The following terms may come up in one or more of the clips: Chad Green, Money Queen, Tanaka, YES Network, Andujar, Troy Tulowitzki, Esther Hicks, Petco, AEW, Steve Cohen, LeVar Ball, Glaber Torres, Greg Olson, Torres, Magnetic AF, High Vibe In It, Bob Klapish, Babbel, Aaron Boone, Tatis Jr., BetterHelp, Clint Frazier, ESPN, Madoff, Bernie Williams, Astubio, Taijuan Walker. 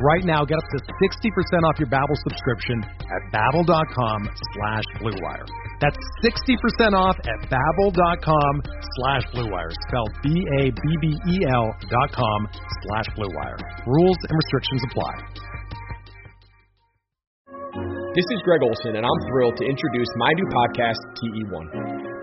Right now, get up to 60% off your Babbel subscription at babbel.com/BlueWire. That's 60% off at babbel.com/BlueWire. Spelled BABBEL.com/BlueWire. Rules and restrictions apply. This is Greg Olson, and I'm thrilled to introduce my new podcast, TE1.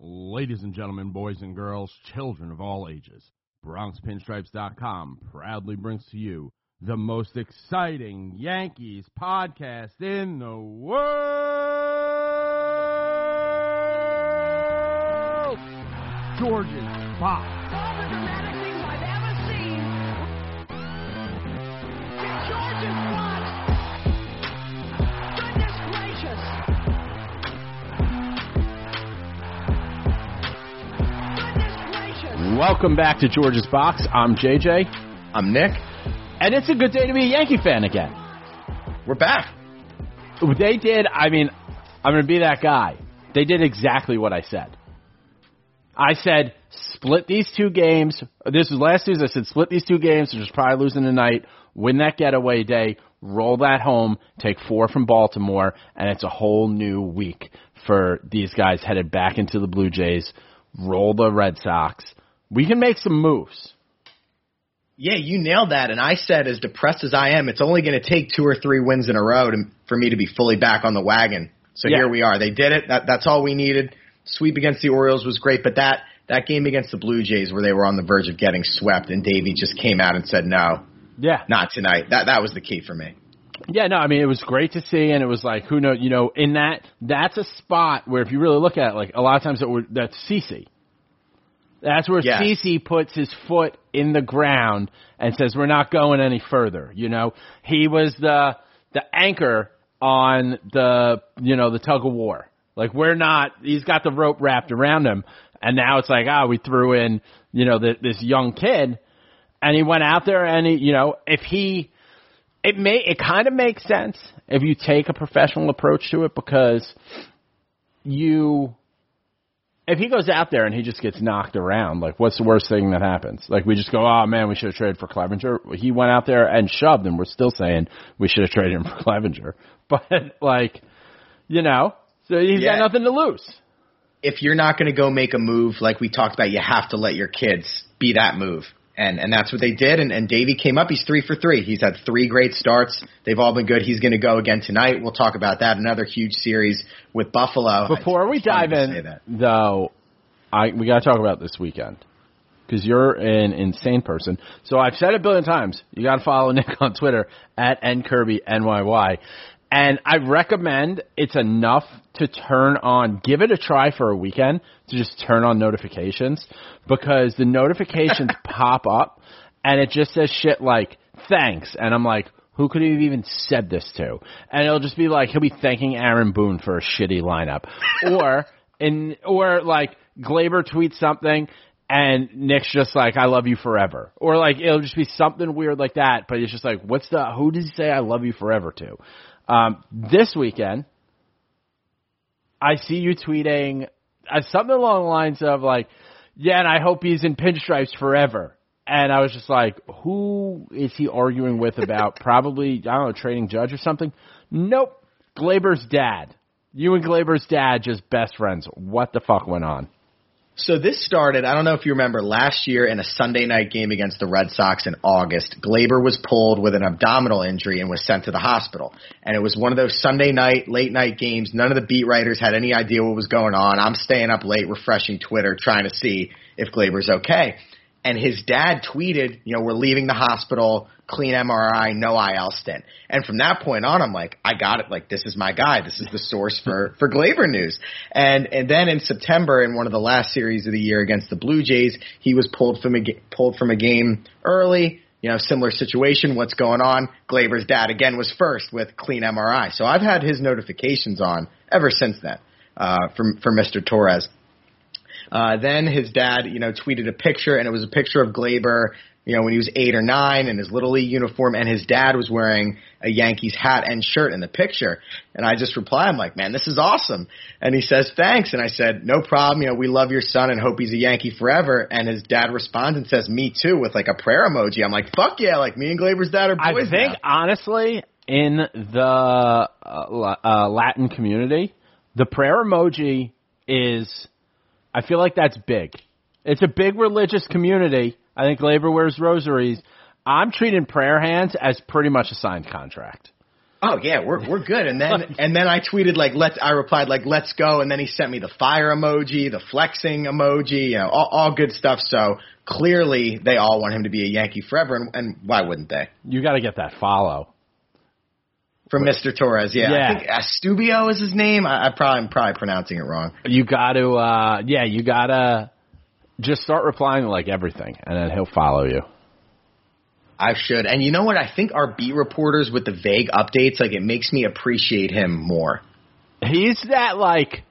Ladies and gentlemen, boys and girls, children of all ages, BronxPinstripes.com proudly brings to you the most exciting Yankees podcast in the world, George's Box. All the dramatic things I've ever seen in George's Box. Goodness gracious. Welcome back to George's Box. I'm JJ. I'm Nick. And it's a good day to be a Yankee fan again. We're back. They did, I'm going to be that guy. They did exactly what I said. I said, split these two games. This was last season. I said, split these two games. They're just probably losing tonight. Win that getaway day. Roll that home. Take 4 from Baltimore. And it's a whole new week for these guys headed back into the Blue Jays. Roll the Red Sox. We can make some moves. Yeah, you nailed that. And I said, as depressed as I am, it's only going to take 2 or 3 wins in a row for me to be fully back on the wagon. So yeah. Here we are. They did it. That's all we needed. Sweep against the Orioles was great, but that game against the Blue Jays where they were on the verge of getting swept and Davey just came out and said, no, not tonight. That was the key for me. Yeah, no, it was great to see, and it was like, who knows, in that's a spot where if you really look at it, like a lot of times that's CeCe. That's where CeCe puts his foot in the ground and says, we're not going any further. He was the anchor on the tug of war. Like, he's got the rope wrapped around him. And now it's like, we threw in, this young kid. And he went out there and he, it kind of makes sense if you take a professional approach to it because if he goes out there and he just gets knocked around, like, what's the worst thing that happens? Like, we just go, oh, man, we should have traded for Clevinger. He went out there and shoved, and we're still saying we should have traded him for Clevinger. But, so he's got nothing to lose. If you're not going to go make a move like we talked about, you have to let your kids be that move. And that's what they did, and Davey came up. He's 3 for 3. He's had 3 great starts. They've all been good. He's going to go again tonight. We'll talk about that. Another huge series with Buffalo. Before we dive in, though, we got to talk about this weekend because you're an insane person. So I've said it a billion times. You got to follow Nick on Twitter at @nkirbynyy. And I recommend it's enough to give it a try for a weekend to just turn on notifications because the notifications pop up and it just says shit like, thanks. And I'm like, who could he have even said this to? And it'll just be like, he'll be thanking Aaron Boone for a shitty lineup. or Glaber tweets something and Nick's just like, I love you forever. Or like, it'll just be something weird like that. But it's just like, who did he say I love you forever to? This weekend, I see you tweeting something along the lines of like, yeah, and I hope he's in pinstripes forever. And I was just like, who is he arguing with about probably, I don't know, trading Judge or something? Nope. Glaber's dad. You and Glaber's dad just best friends. What the fuck went on? So this started, I don't know if you remember, last year in a Sunday night game against the Red Sox in August. Glaber was pulled with an abdominal injury and was sent to the hospital. And it was one of those Sunday night, late night games. None of the beat writers had any idea what was going on. I'm staying up late refreshing Twitter trying to see if Glaber's okay. And his dad tweeted, you know, we're leaving the hospital, clean MRI, no IL stint. And from that point on, I'm like, I got it. Like, this is my guy. This is the source for Glaber news. And then in September, in one of the last series of the year against the Blue Jays, he was pulled from a game early. You know, similar situation. What's going on? Glaber's dad again was first with clean MRI. So I've had his notifications on ever since then for Mr. Torres. Then his dad, you know, tweeted a picture, and it was a picture of Glaber, you know, when he was 8 or 9 in his Little League uniform, and his dad was wearing a Yankees hat and shirt in the picture. And I just replied, I'm like, man, this is awesome. And he says, thanks. And I said, no problem. You know, we love your son and hope he's a Yankee forever. And his dad responds and says, me too, with like a prayer emoji. I'm like, fuck yeah, like me and Glaber's dad are boys now. I think, honestly, in the Latin community, the prayer emoji is... I feel like that's big. It's a big religious community. I think Glaber wears rosaries. I'm treating prayer hands as pretty much a signed contract. Oh yeah, we're good. And then I tweeted like let's go. And then he sent me the fire emoji, the flexing emoji, you know, all good stuff. So clearly they all want him to be a Yankee forever, and why wouldn't they? You got to get that follow. From Mr. Torres, yeah. I think Astubio is his name. I'm probably pronouncing it wrong. You got to, just start replying to, like, everything, and then he'll follow you. I should. And you know what? I think our beat reporters with the vague updates, like, it makes me appreciate him more. He's that, like,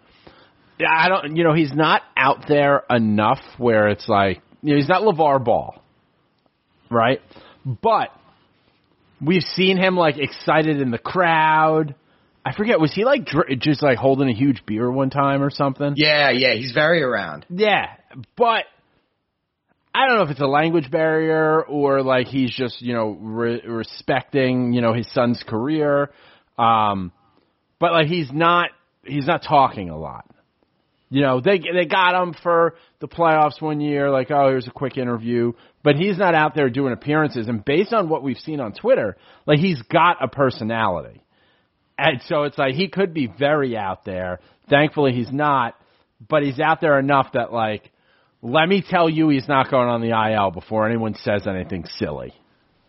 he's not out there enough where it's like, you know, he's not LeVar Ball, right? But... we've seen him, like, excited in the crowd. I forget, was he, like, just, like, holding a huge beer one time or something? Yeah, he's very around. Yeah, but I don't know if it's a language barrier or, like, he's just, you know, respecting, you know, his son's career. But, like, he's not talking a lot. You know, they got him for the playoffs one year, like, oh, here's a quick interview. But he's not out there doing appearances. And based on what we've seen on Twitter, like, he's got a personality. And so it's like he could be very out there. Thankfully, he's not. But he's out there enough that, like, let me tell you he's not going on the IL before anyone says anything silly.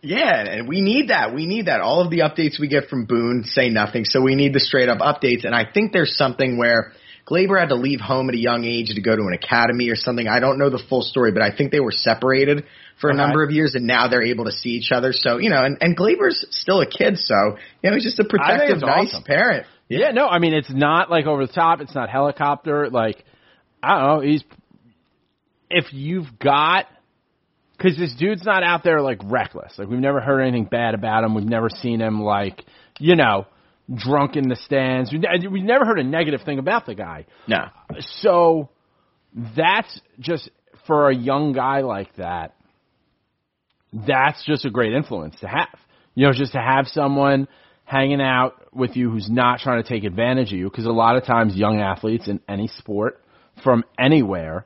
Yeah, and we need that. All of the updates we get from Boone say nothing. So we need the straight-up updates. And I think there's something where – Glaber had to leave home at a young age to go to an academy or something. I don't know the full story, but I think they were separated for a number of years, and now they're able to see each other. So, you know, and Glaber's still a kid, so, you know, he's just a protective, nice parent. Yeah, no, I mean, it's not, like, over the top. It's not helicopter. Like, I don't know. If you've got – because this dude's not out there, like, reckless. Like, we've never heard anything bad about him. We've never seen him, like, you know – drunk in the stands. We never heard a negative thing about the guy. No. So that's just, for a young guy like that, that's just a great influence to have. You know, just to have someone hanging out with you who's not trying to take advantage of you, because a lot of times young athletes in any sport from anywhere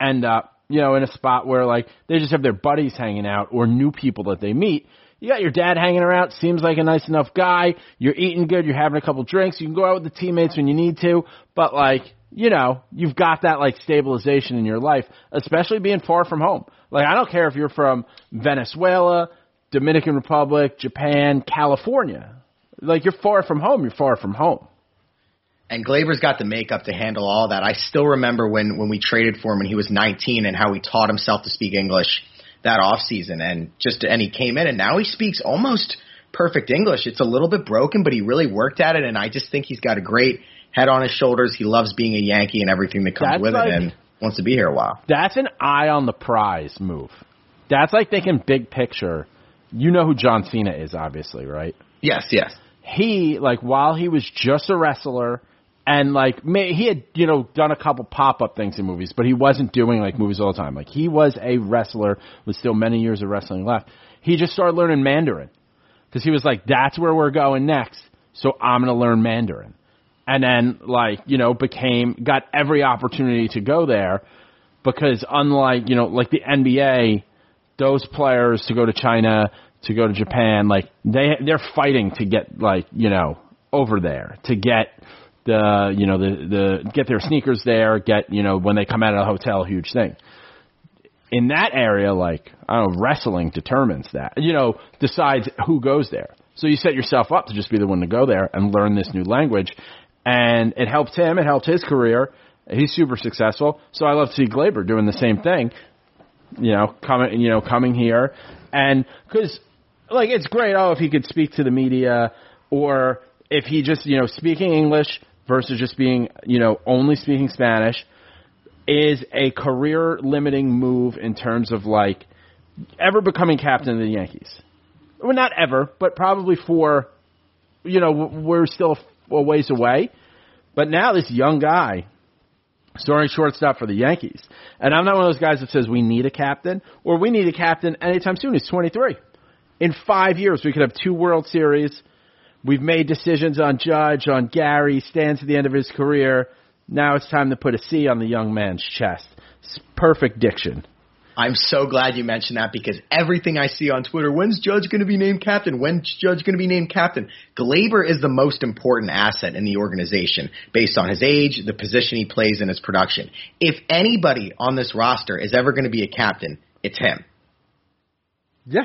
end up, you know, in a spot where, like, they just have their buddies hanging out or new people that they meet. You got your dad hanging around, seems like a nice enough guy, you're eating good, you're having a couple drinks, you can go out with the teammates when you need to, but, like, you know, you've got that, like, stabilization in your life, especially being far from home. Like, I don't care if you're from Venezuela, Dominican Republic, Japan, California. Like, you're far from home, And Glaber's got the makeup to handle all that. I still remember when we traded for him when he was 19 and how he taught himself to speak English that offseason, and he came in, and now he speaks almost perfect English. It's a little bit broken, but he really worked at it, and I just think he's got a great head on his shoulders. He loves being a Yankee and everything that comes with it, and wants to be here a while. That's an eye on the prize move. That's like thinking big picture. You know who John Cena is, obviously, right? Yes. He, like, while he was just a wrestler And, like, he had, you know, done a couple pop-up things in movies, but he wasn't doing, like, movies all the time. Like, he was a wrestler with still many years of wrestling left. He just started learning Mandarin because he was like, that's where we're going next, so I'm going to learn Mandarin. And then, like, you know, got every opportunity to go there because unlike, you know, like the NBA, those players to go to China, to go to Japan, like, they're fighting to get, like, you know, over there, to get – get their sneakers there, get, you know, when they come out of the hotel, huge thing. In that area, like, I don't know, wrestling determines that, you know, decides who goes there. So you set yourself up to just be the one to go there and learn this new language. And it helped him. It helped his career. He's super successful. So I love to see Glaber doing the same thing, you know, coming here. And because, like, it's great, if he could speak to the media or if he just, you know, speaking English – versus just being, you know, only speaking Spanish, is a career-limiting move in terms of, like, ever becoming captain of the Yankees. Well, not ever, but probably for, you know, we're still a ways away. But now this young guy starting shortstop for the Yankees. And I'm not one of those guys that says we need a captain, or we need a captain anytime soon. He's 23. In 5 years, we could have two World Series. We've made decisions on Judge, on Gary, stands at the end of his career. Now it's time to put a C on the young man's chest. It's perfect diction. I'm so glad you mentioned that because everything I see on Twitter, when's Judge going to be named captain? Glaber is the most important asset in the organization based on his age, the position he plays, and his production. If anybody on this roster is ever going to be a captain, it's him. Yeah.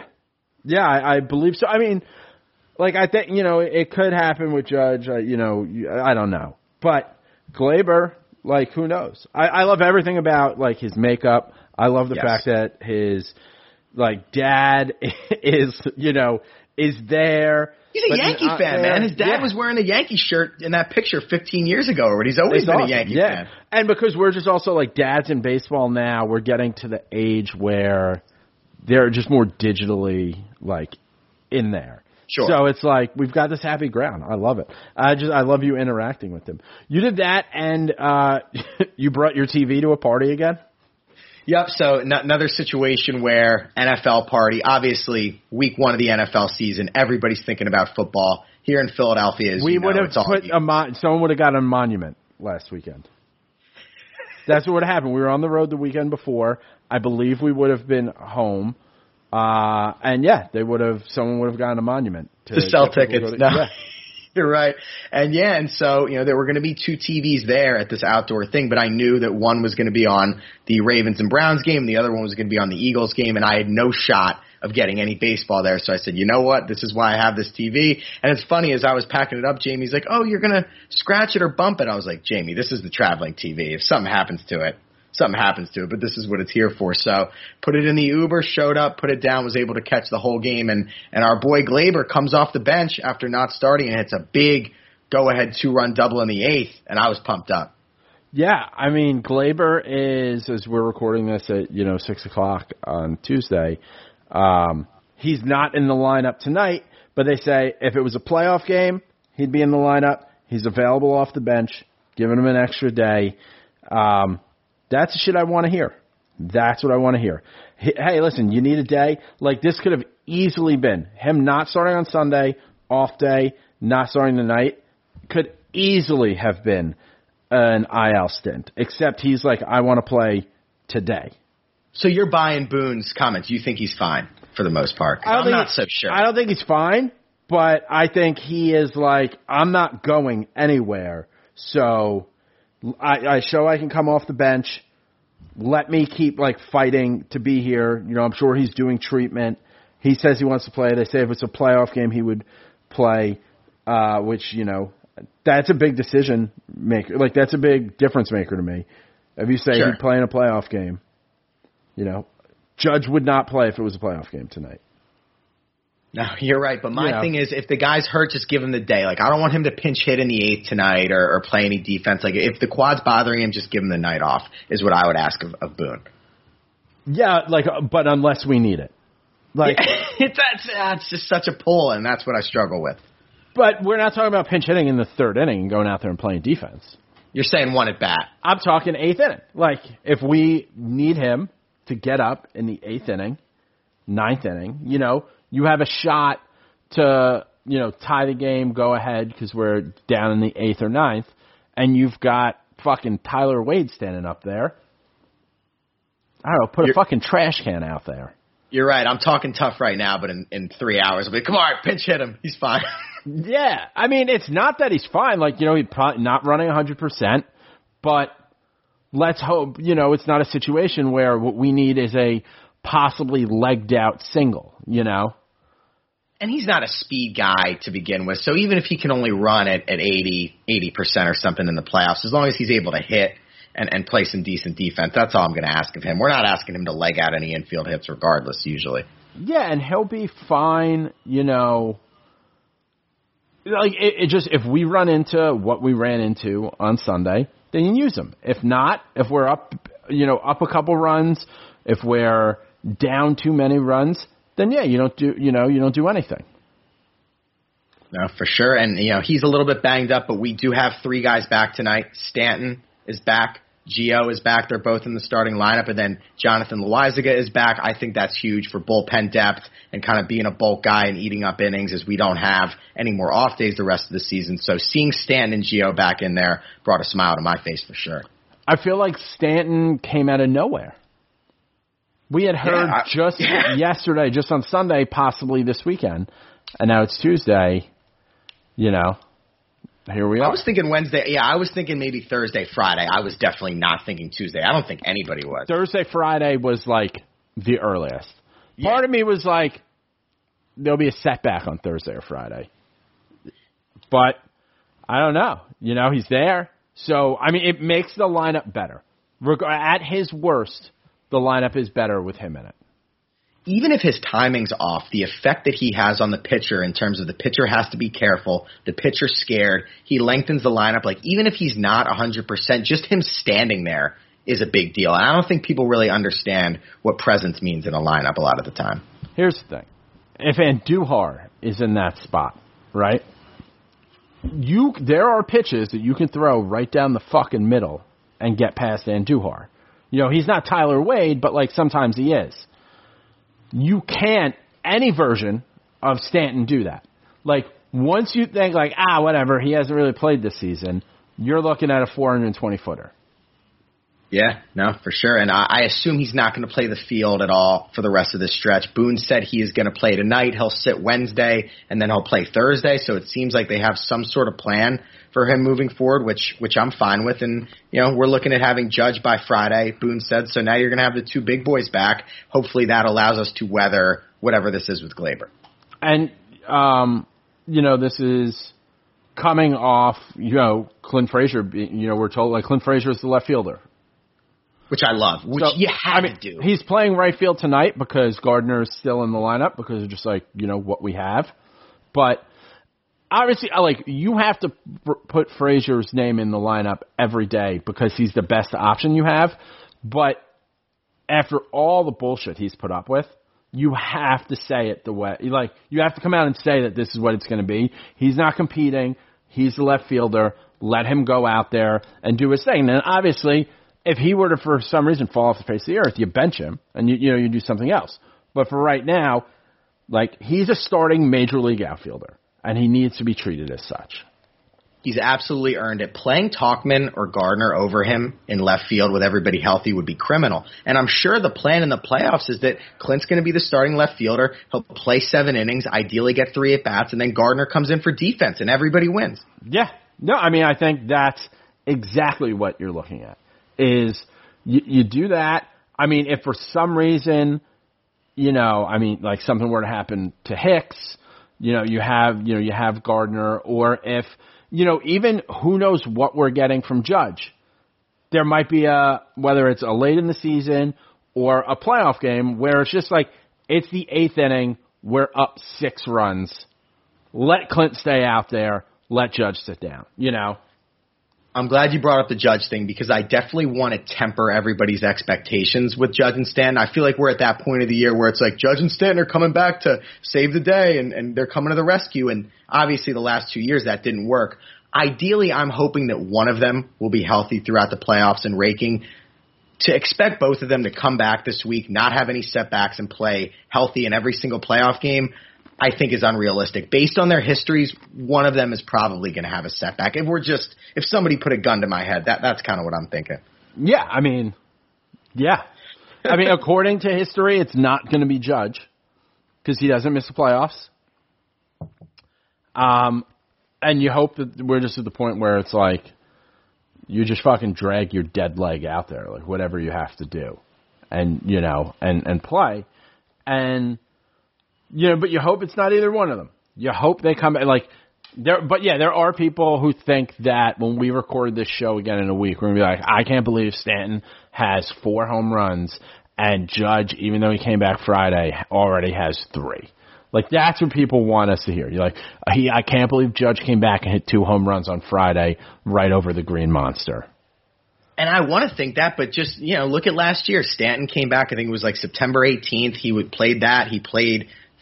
Yeah, I believe so. I mean – like, I think, you know, it could happen with Judge, you know, I don't know. But Glaber, like, who knows? I love everything about, like, his makeup. I love the fact that his, like, dad is, you know, is there. He's a Yankee fan, man. His dad was wearing a Yankee shirt in that picture 15 years ago, and he's always been a Yankee fan. And because we're just also, like, dads in baseball now, we're getting to the age where they're just more digitally, like, in there. Sure. So it's like we've got this happy ground. I love it. I love you interacting with them. You did that, and you brought your TV to a party again? Yep. So another situation where NFL party, obviously week one of the NFL season, everybody's thinking about football. Here in Philadelphia, as we would have put someone would have got a monument last weekend. That's what would have happened. We were on the road the weekend before. I believe we would have been home. And they would have, someone would have gotten a monument to sell tickets. You're right. And so, you know, there were going to be two TVs there at this outdoor thing, but I knew that one was going to be on the Ravens and Browns game. And the other one was going to be on the Eagles game. And I had no shot of getting any baseball there. So I said, you know what? This is why I have this TV. And it's funny, as I was packing it up, Jamie's like, oh, you're going to scratch it or bump it. I was like, Jamie, this is the traveling TV. If something happens to it. Something happens to it, but this is what it's here for. So put it in the Uber, showed up, put it down, was able to catch the whole game. And our boy Glaber comes off the bench after not starting, and it's a big go-ahead two-run double in the eighth, and I was pumped up. Yeah, I mean, Glaber is, as we're recording this at, you know, 6 o'clock on Tuesday, he's not in the lineup tonight, but they say if it was a playoff game, he'd be in the lineup. He's available off the bench, giving him an extra day. That's the shit I want to hear. That's what I want to hear. Hey, listen, you need a day? Like, this could have easily been him not starting on Sunday, off day, not starting tonight. Could easily have been an IL stint, except he's like, I want to play today. So you're buying Boone's comments. You think he's fine for the most part? I'm not so sure. I don't think he's fine, but I think he is like, I'm not going anywhere, so I show I can come off the bench. Let me keep, like, fighting to be here. You know, I'm sure he's doing treatment. He says he wants to play. They say if it's a playoff game, he would play, which, you know, that's a big decision maker. Like, that's a big difference maker to me. If you say he'd play in a playoff game, you know, Judge would not play if it was a playoff game tonight. No, you're right. But my thing is, if the guy's hurt, just give him the day. Like, I don't want him to pinch hit in the eighth tonight or play any defense. Like, if the quad's bothering him, just give him the night off is what I would ask of Boone. Yeah, like, but unless we need it. Like, that's just such a pull, and that's what I struggle with. But we're not talking about pinch hitting in the third inning and going out there and playing defense. You're saying one at bat. I'm talking eighth inning. Like, if we need him to get up in the eighth inning, ninth inning, you know, you have a shot to, you know, tie the game, go ahead, because we're down in the eighth or ninth, and you've got fucking Tyler Wade standing up there. I don't know, put a fucking trash can out there. You're right. I'm talking tough right now, but in 3 hours, I'll be, come on, pinch hit him. He's fine. Yeah. I mean, it's not that he's fine. Like, you know, he's not running 100%, but let's hope, you know, it's not a situation where what we need is a possibly legged out single, you know? And he's not a speed guy to begin with. So even if he can only run at 80% or something in the playoffs, as long as he's able to hit and play some decent defense. That's all I'm going to ask of him. We're not asking him to leg out any infield hits regardless, usually. Yeah, and he'll be fine, you know. Like, it just, if we run into what we ran into on Sunday, then you use him. If not, if we're up, you know, up a couple runs, if we're down too many runs, then yeah, you don't do anything. No, for sure. And, you know, he's a little bit banged up, but we do have three guys back tonight. Stanton is back. Gio is back. They're both in the starting lineup. And then Jonathan Loáisiga is back. I think that's huge for bullpen depth and kind of being a bulk guy and eating up innings, as we don't have any more off days the rest of the season. So seeing Stanton and Gio back in there brought a smile to my face for sure. I feel like Stanton came out of nowhere. We had heard yesterday, just on Sunday, possibly this weekend. And now it's Tuesday, you know. Here we are. I was thinking Wednesday. Yeah, I was thinking maybe Thursday, Friday. I was definitely not thinking Tuesday. I don't think anybody was. Thursday, Friday was like the earliest. Yeah. Part of me was like, there'll be a setback on Thursday or Friday. But I don't know. You know, he's there. So, I mean, it makes the lineup better. At his worst, the lineup is better with him in it. Even if his timing's off, the effect that he has on the pitcher in terms of the pitcher has to be careful, the pitcher's scared, he lengthens the lineup. Like, even if he's not 100%, just him standing there is a big deal. And I don't think people really understand what presence means in a lineup a lot of the time. Here's the thing. If Andujar is in that spot, right, there are pitches that you can throw right down the fucking middle and get past Andujar. You know, he's not Tyler Wade, but, like, sometimes he is. You can't, any version of Stanton, do that. Like, once you think, like, whatever, he hasn't really played this season, you're looking at a 420-footer. Yeah, no, for sure. And I assume he's not going to play the field at all for the rest of this stretch. Boone said he is going to play tonight. He'll sit Wednesday, and then he'll play Thursday. So it seems like they have some sort of plan for him moving forward, which I'm fine with. And, you know, we're looking at having Judge by Friday, Boone said. So now you're going to have the two big boys back. Hopefully that allows us to weather whatever this is with Glaber. And, you know, this is coming off, you know, Clint Frazier. You know, we're told, like, Clint Frazier is the left fielder. Which I love, which you have to do. He's playing right field tonight because Gardner is still in the lineup because of just, like, you know, what we have. But obviously, like, you have to put Frazier's name in the lineup every day because he's the best option you have. But after all the bullshit he's put up with, you have to say it the way – like, you have to come out and say that this is what it's going to be. He's not competing. He's the left fielder. Let him go out there and do his thing. And obviously – if he were to, for some reason, fall off the face of the earth, you bench him and, you know, you do something else. But for right now, like, he's a starting major league outfielder, and he needs to be treated as such. He's absolutely earned it. Playing Talkman or Gardner over him in left field with everybody healthy would be criminal. And I'm sure the plan in the playoffs is that Clint's going to be the starting left fielder. He'll play 7 innings, ideally get 3 at-bats, and then Gardner comes in for defense, and everybody wins. Yeah. No, I mean, I think that's exactly what you're looking at. Is you do that. I mean, if for some reason, you know, I mean, like, something were to happen to Hicks, you know, you have Gardner, or if, you know, even who knows what we're getting from Judge. There might be whether it's a late in the season or a playoff game where it's just like, it's the 8th inning, we're up 6 runs. Let Clint stay out there. Let Judge sit down, you know. I'm glad you brought up the Judge thing, because I definitely want to temper everybody's expectations with Judge and Stanton. I feel like we're at that point of the year where it's like Judge and Stanton are coming back to save the day, and they're coming to the rescue. And obviously the last 2 years that didn't work. Ideally, I'm hoping that one of them will be healthy throughout the playoffs and raking. To expect both of them to come back this week, not have any setbacks, and play healthy in every single playoff game, I think is unrealistic. Based on their histories, one of them is probably going to have a setback. If somebody put a gun to my head, that's kind of what I'm thinking. Yeah, I mean, according to history, it's not going to be Judge because he doesn't miss the playoffs. And you hope that we're just at the point where it's like you just fucking drag your dead leg out there, like whatever you have to do, and and play, and. But you hope it's not either one of them. You hope they come back. There are people who think that when we record this show again in a week, we're going to be like, I can't believe Stanton has 4 home runs and Judge, even though he came back Friday, already has 3. Like, that's what people want us to hear. You're like, I can't believe Judge came back and hit 2 home runs on Friday right over the Green Monster. And I want to think that, but just, look at last year. Stanton came back, I think it was like September 18th. He played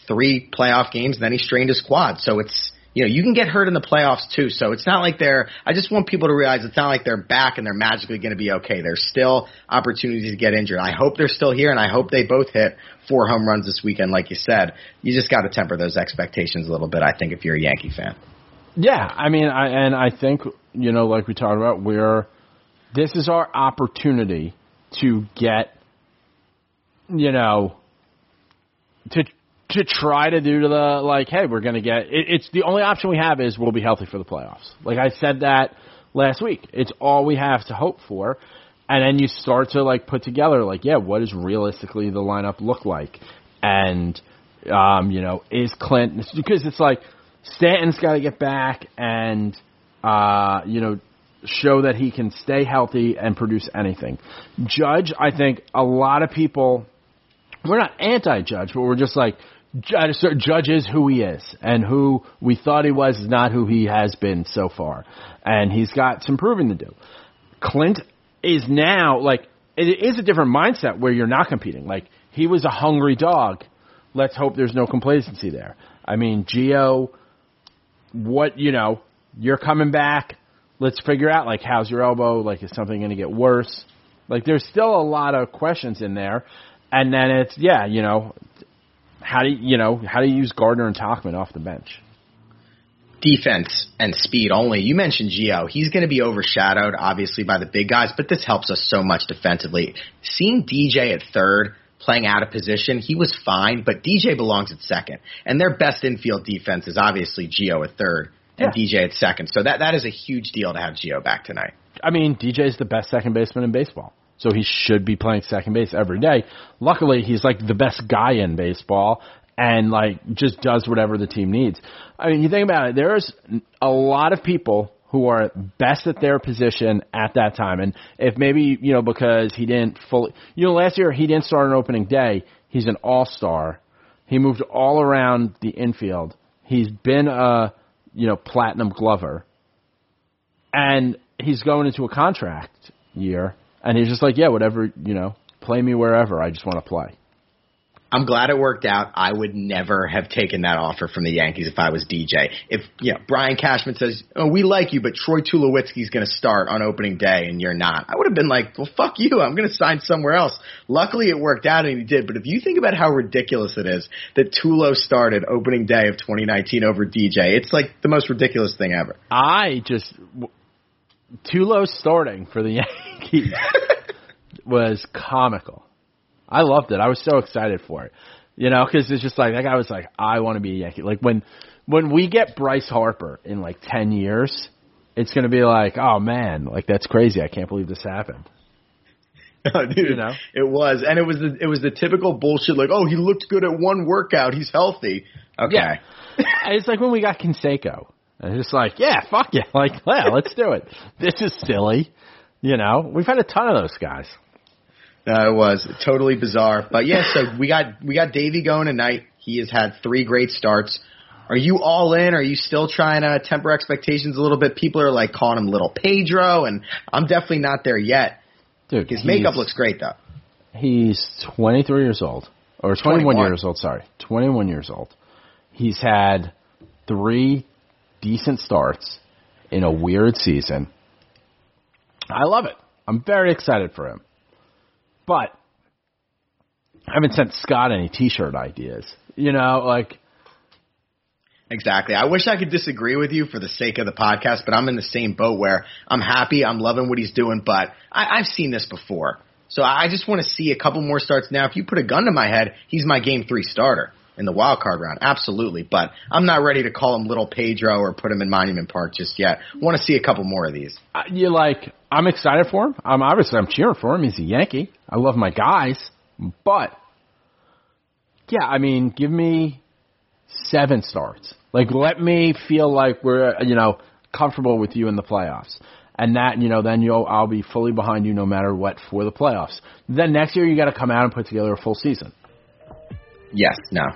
3 playoff games, and then he strained his quad. So it's, you can get hurt in the playoffs too. So it's not like I just want people to realize it's not like they're back and they're magically going to be okay. There's still opportunities to get injured. I hope they're still here, and I hope they both hit 4 home runs this weekend, like you said. You just got to temper those expectations a little bit, I think, if you're a Yankee fan. Yeah, I mean, I think, like we talked about, this is our opportunity to get, to try to do to the, like, hey, we're going to get – it's the only option we have is we'll be healthy for the playoffs. Like I said that last week. It's all we have to hope for. And then you start to, put together, what does realistically the lineup look like? And, is Clint – because it's like Stanton's got to get back and, show that he can stay healthy and produce anything. Judge, I think a lot of people – we're not anti-Judge, but we're just like – Judge is who he is, and who we thought he was is not who he has been so far, and he's got some proving to do. Clint is now it is a different mindset where you're not competing. He was a hungry dog. Let's hope there's no complacency there. I mean, Gio, you're coming back. Let's figure out how's your elbow? Is something going to get worse? There's still a lot of questions in there, and then it's How do you use Gardner and Tauchman off the bench? Defense and speed only. You mentioned Gio. He's going to be overshadowed, obviously, by the big guys, but this helps us so much defensively. Seeing DJ at third, playing out of position, he was fine, but DJ belongs at second. And their best infield defense is obviously Gio at third and DJ at second. So that is a huge deal to have Gio back tonight. I mean, DJ is the best second baseman in baseball. So he should be playing second base every day. Luckily, he's the best guy in baseball and just does whatever the team needs. I mean, you think about it, there's a lot of people who are best at their position at that time. And if maybe, because he didn't fully – last year he didn't start on opening day. He's an all-star. He moved all around the infield. He's been a, platinum glover. And he's going into a contract year. And he's just like, yeah, whatever, play me wherever. I just want to play. I'm glad it worked out. I would never have taken that offer from the Yankees if I was DJ. If Brian Cashman says, oh, we like you, but Troy Tulowitzki's going to start on opening day and you're not, I would have been like, well, fuck you. I'm going to sign somewhere else. Luckily, it worked out and he did. But if you think about how ridiculous it is that Tulo started opening day of 2019 over DJ, it's the most ridiculous thing ever. Tulo starting for the Yankees was comical. I loved it. I was so excited for it, because it's just that guy was like, I want to be a Yankee. When we get Bryce Harper in 10 years, it's going to be like, oh, man, that's crazy. I can't believe this happened. Oh, dude, It was. And it was the typical bullshit oh, he looked good at one workout. He's healthy. Okay. Yeah. It's when we got Canseco. And it's yeah, fuck yeah. Let's do it. This is silly. We've had a ton of those guys. No, it was totally bizarre. But, yeah, so we got Davey going tonight. He has had 3 great starts. Are you all in? Are you still trying to temper expectations a little bit? People are like calling him Little Pedro, and I'm definitely not there yet. Dude, his makeup looks great, though. He's 23 years old, or 21 years old, sorry. 21 years old. He's had 3 decent starts in a weird season. I love it. I'm very excited for him. But I haven't sent Scott any T-shirt ideas. You know, like... Exactly. I wish I could disagree with you for the sake of the podcast, but I'm in the same boat where I'm happy, I'm loving what he's doing, but I've seen this before. So I just want to see a couple more starts now. If you put a gun to my head, he's my Game 3 starter in the wild card round. Absolutely. But I'm not ready to call him Little Pedro or put him in Monument Park just yet. I want to see a couple more of these. You're like, I'm excited for him. I'm cheering for him. He's a Yankee. I love my guys. But, yeah, I mean, give me 7 starts. Like, let me feel like we're, you know, comfortable with you in the playoffs. And that, you know, then I'll be fully behind you no matter what for the playoffs. Then next year you got to come out and put together a full season. Yes, no.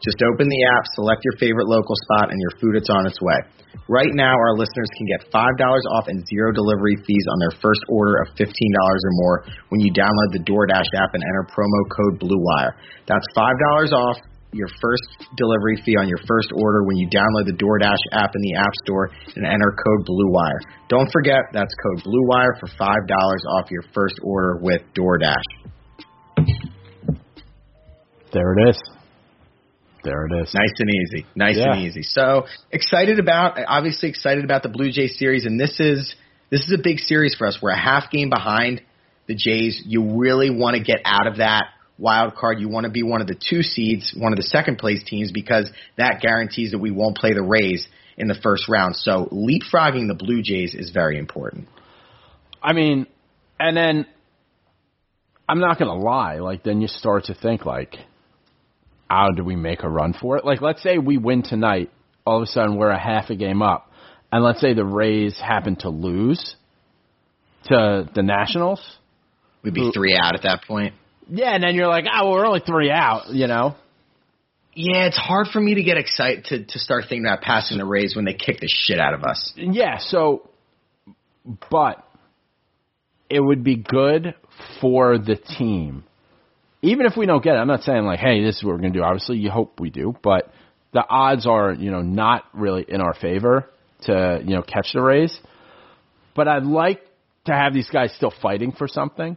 Just open the app, select your favorite local spot, and your food is on its way. Right now, our listeners can get $5 off and 0 delivery fees on their first order of $15 or more when you download the DoorDash app and enter promo code BlueWire. That's $5 off your first delivery fee on your first order when you download the DoorDash app in the App Store and enter code BlueWire. Don't forget, that's code BlueWire for $5 off your first order with DoorDash. There it is. There it is. Nice and easy. And easy. So obviously excited about the Blue Jays series, and this is a big series for us. We're a half game behind the Jays. You really want to get out of that wild card. You want to be one of the 2 seeds, one of the second place teams, because that guarantees that we won't play the Rays in the first round. So leapfrogging the Blue Jays is very important. I mean, and then I'm not going to lie. Like, then you start to think, like, how do we make a run for it? Like, let's say we win tonight. All of a sudden, we're a half a game up. And let's say the Rays happen to lose to the Nationals. We'd be 3 out at that point. Yeah, and then you're like, oh, well, we're only 3 out, you know? Yeah, it's hard for me to get excited to start thinking about passing the Rays when they kick the shit out of us. Yeah, so – but it would be good for the team. Even if we don't get it, I'm not saying, like, hey, this is what we're going to do. Obviously, you hope we do, but the odds are, you know, not really in our favor to, you know, catch the Rays. But I'd like to have these guys still fighting for something.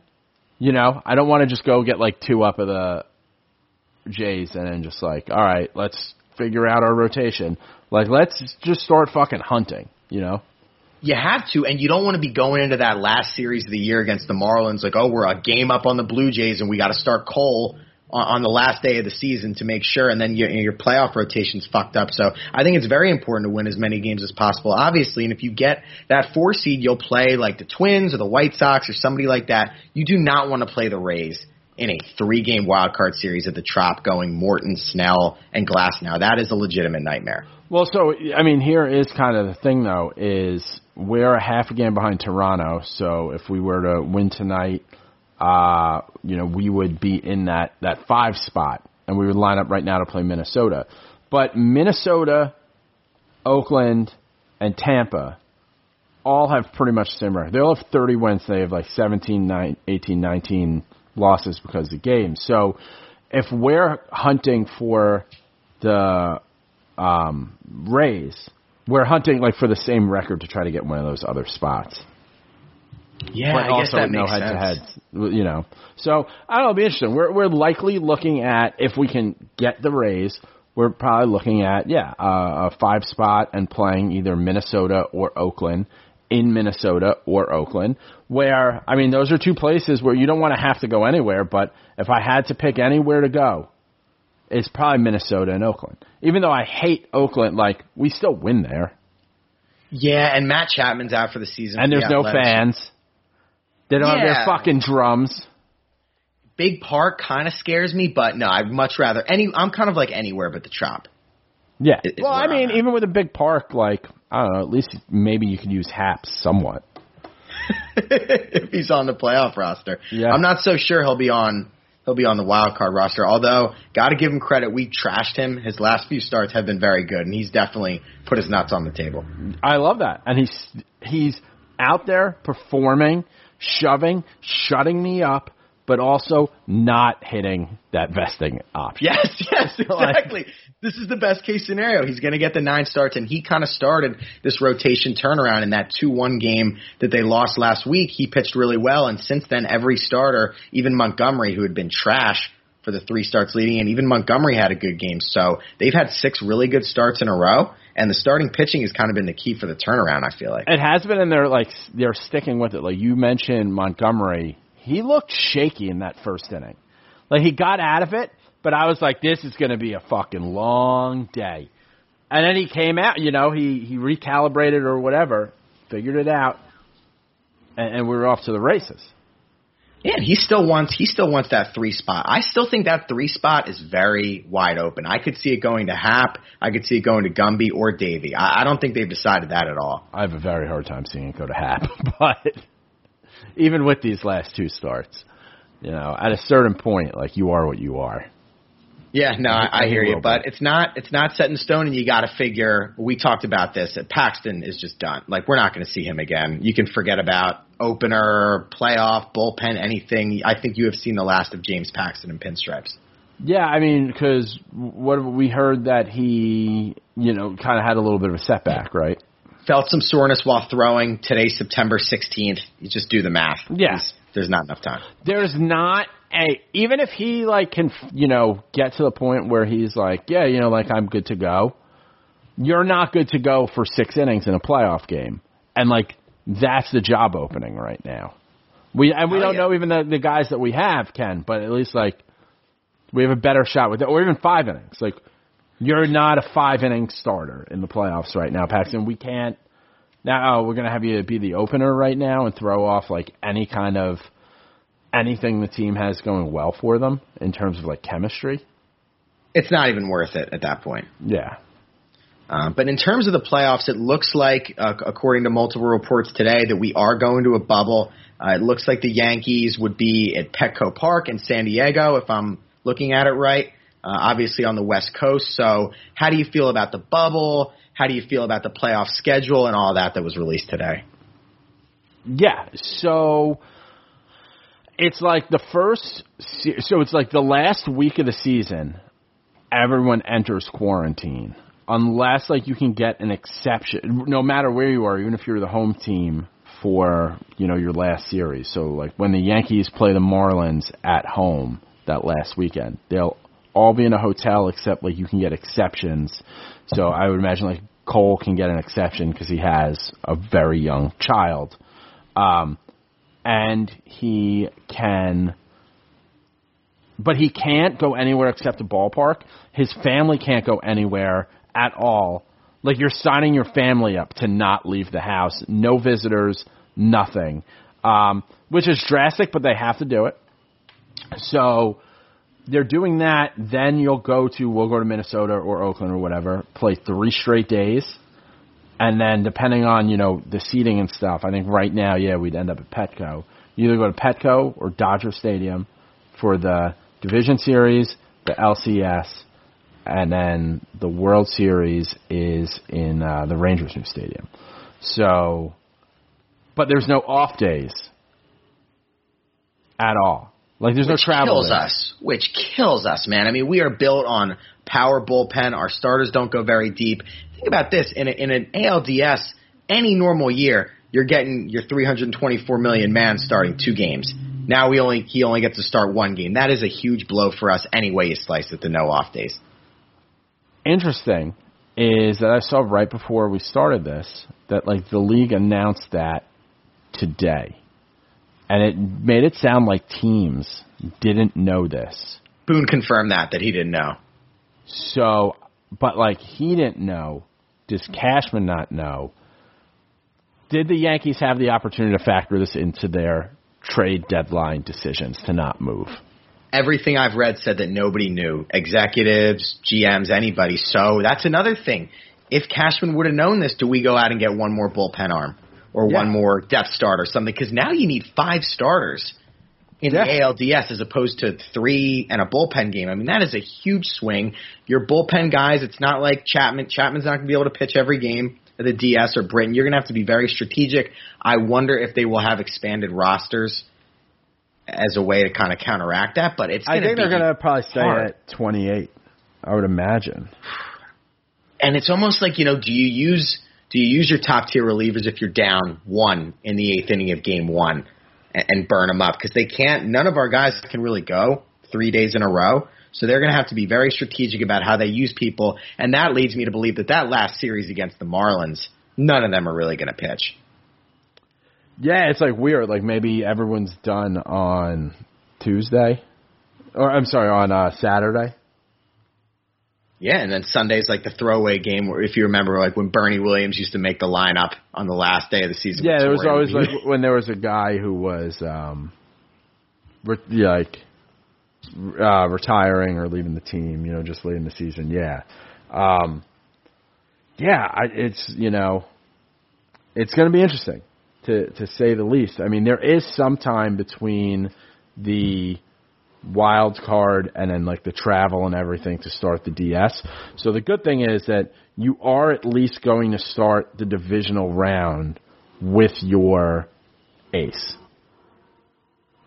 You know, I don't want to just go get, like, 2 up of the Jays and then just, like, all right, let's figure out our rotation. Like, let's just start fucking hunting, you know? You have to, and you don't want to be going into that last series of the year against the Marlins like, oh, we're a game up on the Blue Jays and we got to start Cole on the last day of the season to make sure, and then your playoff rotation's fucked up. So I think it's very important to win as many games as possible, obviously, and if you get that 4 seed, you'll play like the Twins or the White Sox or somebody like that. You do not want to play the Rays in a 3-game wild card series at the Trop going Morton, Snell, and Glasnow. That is a legitimate nightmare. Well, so, I mean, here is kind of the thing, though, is we're a half a game behind Toronto, so if we were to win tonight, you know, we would be in that 5 spot, and we would line up right now to play Minnesota. But Minnesota, Oakland, and Tampa all have pretty much the same record. They all have 30 wins. They have like 17, 18, 19 losses because of games. So if we're hunting for the Rays, We're hunting like for the same record to try to get one of those other spots. Yeah, but I guess that makes sense. Head-to-head, you know. So I don't know. It'll be interesting. We're likely looking at, if we can get the Rays, we're probably looking at a 5 spot and playing either Minnesota or Oakland in Minnesota or Oakland. Where, I mean, those are two places where you don't want to have to go anywhere. But if I had to pick anywhere to go, it's probably Minnesota and Oakland. Even though I hate Oakland, like, we still win there. Yeah, and Matt Chapman's out for the season. And there's no fans. They don't have their fucking drums. Big park kind of scares me, but no, I'd much rather I'm kind of like anywhere but the Trop. Yeah. Well, I mean, even with a big park, like, I don't know, at least maybe you could use Haps somewhat. If he's on the playoff roster. Yeah. I'm not so sure he'll be on the wild card roster, although got to give him credit. We trashed him. His last few starts have been very good, and he's definitely put his nuts on the table. I love that. And he's out there performing, shoving, shutting me up, but also not hitting that vesting option. Yes, exactly. Like, this is the best case scenario. He's going to get the 9 starts, and he kind of started this rotation turnaround in that 2-1 game that they lost last week. He pitched really well, and since then, every starter, even Montgomery, who had been trash for the 3 starts leading, and even Montgomery had a good game. So they've had 6 really good starts in a row, and the starting pitching has kind of been the key for the turnaround, I feel like. It has been, and they're sticking with it. Like you mentioned Montgomery, he looked shaky in that first inning. Like, he got out of it, but I was like, this is going to be a fucking long day. And then he came out, you know, he recalibrated or whatever, figured it out, and we were off to the races. Yeah, and he still wants that 3 spot. I still think that 3 spot is very wide open. I could see it going to Hap. I could see it going to Gumby or Davey. I don't think they've decided that at all. I have a very hard time seeing it go to Hap, but even with these last 2 starts, you know, at a certain point, like, you are what you are. Yeah, no, I hear you, but it's not set in stone, and you got to figure, we talked about this, that Paxton is just done. Like, we're not going to see him again. You can forget about opener, playoff, bullpen, anything. I think you have seen the last of James Paxton in pinstripes. Yeah, I mean, because what we heard that he, you know, kind of had a little bit of a setback, right? Felt some soreness while throwing. Today's September 16th. You just do the math. Yeah. There's not enough time. There's not a – even if he, like, can, you know, get to the point where he's like, yeah, you know, like, I'm good to go, you're not good to go for 6 innings in a playoff game. And, like, that's the job opening right now. We don't know even the guys that we have can, but at least, like, we have a better shot with it. Or even 5 innings. Like, you're not a 5-inning starter in the playoffs right now, Paxton. We can't – now, we're going to have you be the opener right now and throw off, like, any kind of – anything the team has going well for them in terms of, like, chemistry. It's not even worth it at that point. Yeah. But in terms of the playoffs, it looks like, according to multiple reports today, that we are going to a bubble. It looks like the Yankees would be at Petco Park in San Diego, if I'm looking at it right. Obviously on the West Coast. So how do you feel about the bubble? How do you feel about the playoff schedule and all that was released today? Yeah, so it's like the last week of the season, everyone enters quarantine. Unless, like, you can get an exception, no matter where you are, even if you're the home team for, you know, your last series. So, like, when the Yankees play the Marlins at home that last weekend, they'll all be in a hotel except, like, you can get exceptions. So I would imagine, like, Cole can get an exception because he has a very young child. And he can – but he can't go anywhere except the ballpark. His family can't go anywhere at all. Like, you're signing your family up to not leave the house. No visitors, nothing, which is drastic, but they have to do it. So – they're doing that, then we'll go to Minnesota or Oakland or whatever, play 3 straight days, and then depending on, you know, the seating and stuff, I think right now, yeah, we'd end up at Petco. You either go to Petco or Dodger Stadium for the Division Series, the LCS, and then the World Series is in the Rangers' new stadium. So, but there's no off days at all. Like, there's no travel. Which kills us, man. I mean, we are built on power bullpen. Our starters don't go very deep. Think about this. In an ALDS, any normal year, you're getting your 324 million man starting two games. Now he only gets to start one game. That is a huge blow for us any way you slice it, the no off days. Interesting is that I saw right before we started this that like the league announced that today. And it made it sound like teams didn't know this. Boone confirmed that he didn't know. So, but like he didn't know. Does Cashman not know? Did the Yankees have the opportunity to factor this into their trade deadline decisions to not move? Everything I've read said that nobody knew. Executives, GMs, anybody. So that's another thing. If Cashman would have known this, do we go out and get one more bullpen arm or one more depth starter or something? Because now you need five starters in the ALDS as opposed to three and a bullpen game. I mean, that is a huge swing. Your bullpen guys, it's not like Chapman. Chapman's not going to be able to pitch every game. The DS or Britain, you're going to have to be very strategic. I wonder if they will have expanded rosters as a way to kind of counteract that. But it's I think they're going to probably stay at 28, I would imagine. And it's almost like, you know, do you use your top tier relievers if you're down one in the eighth inning of game one and burn them up? Because they can't. None of our guys can really go 3 days in a row. So they're going to have to be very strategic about how they use people, and that leads me to believe that last series against the Marlins, none of them are really going to pitch. Yeah, it's like weird. Like maybe everyone's done on Tuesday, or I'm sorry, on Saturday. Yeah, and then Sunday's like the throwaway game, where if you remember, like when Bernie Williams used to make the lineup on the last day of the season. Yeah, there was always like when there was a guy who was retiring or leaving the team, you know, just late in the season. It's, you know, it's going to be interesting to say the least. I mean, there is some time between the wild card and then like the travel and everything to start the DS. So the good thing is that you are at least going to start the divisional round with your ace.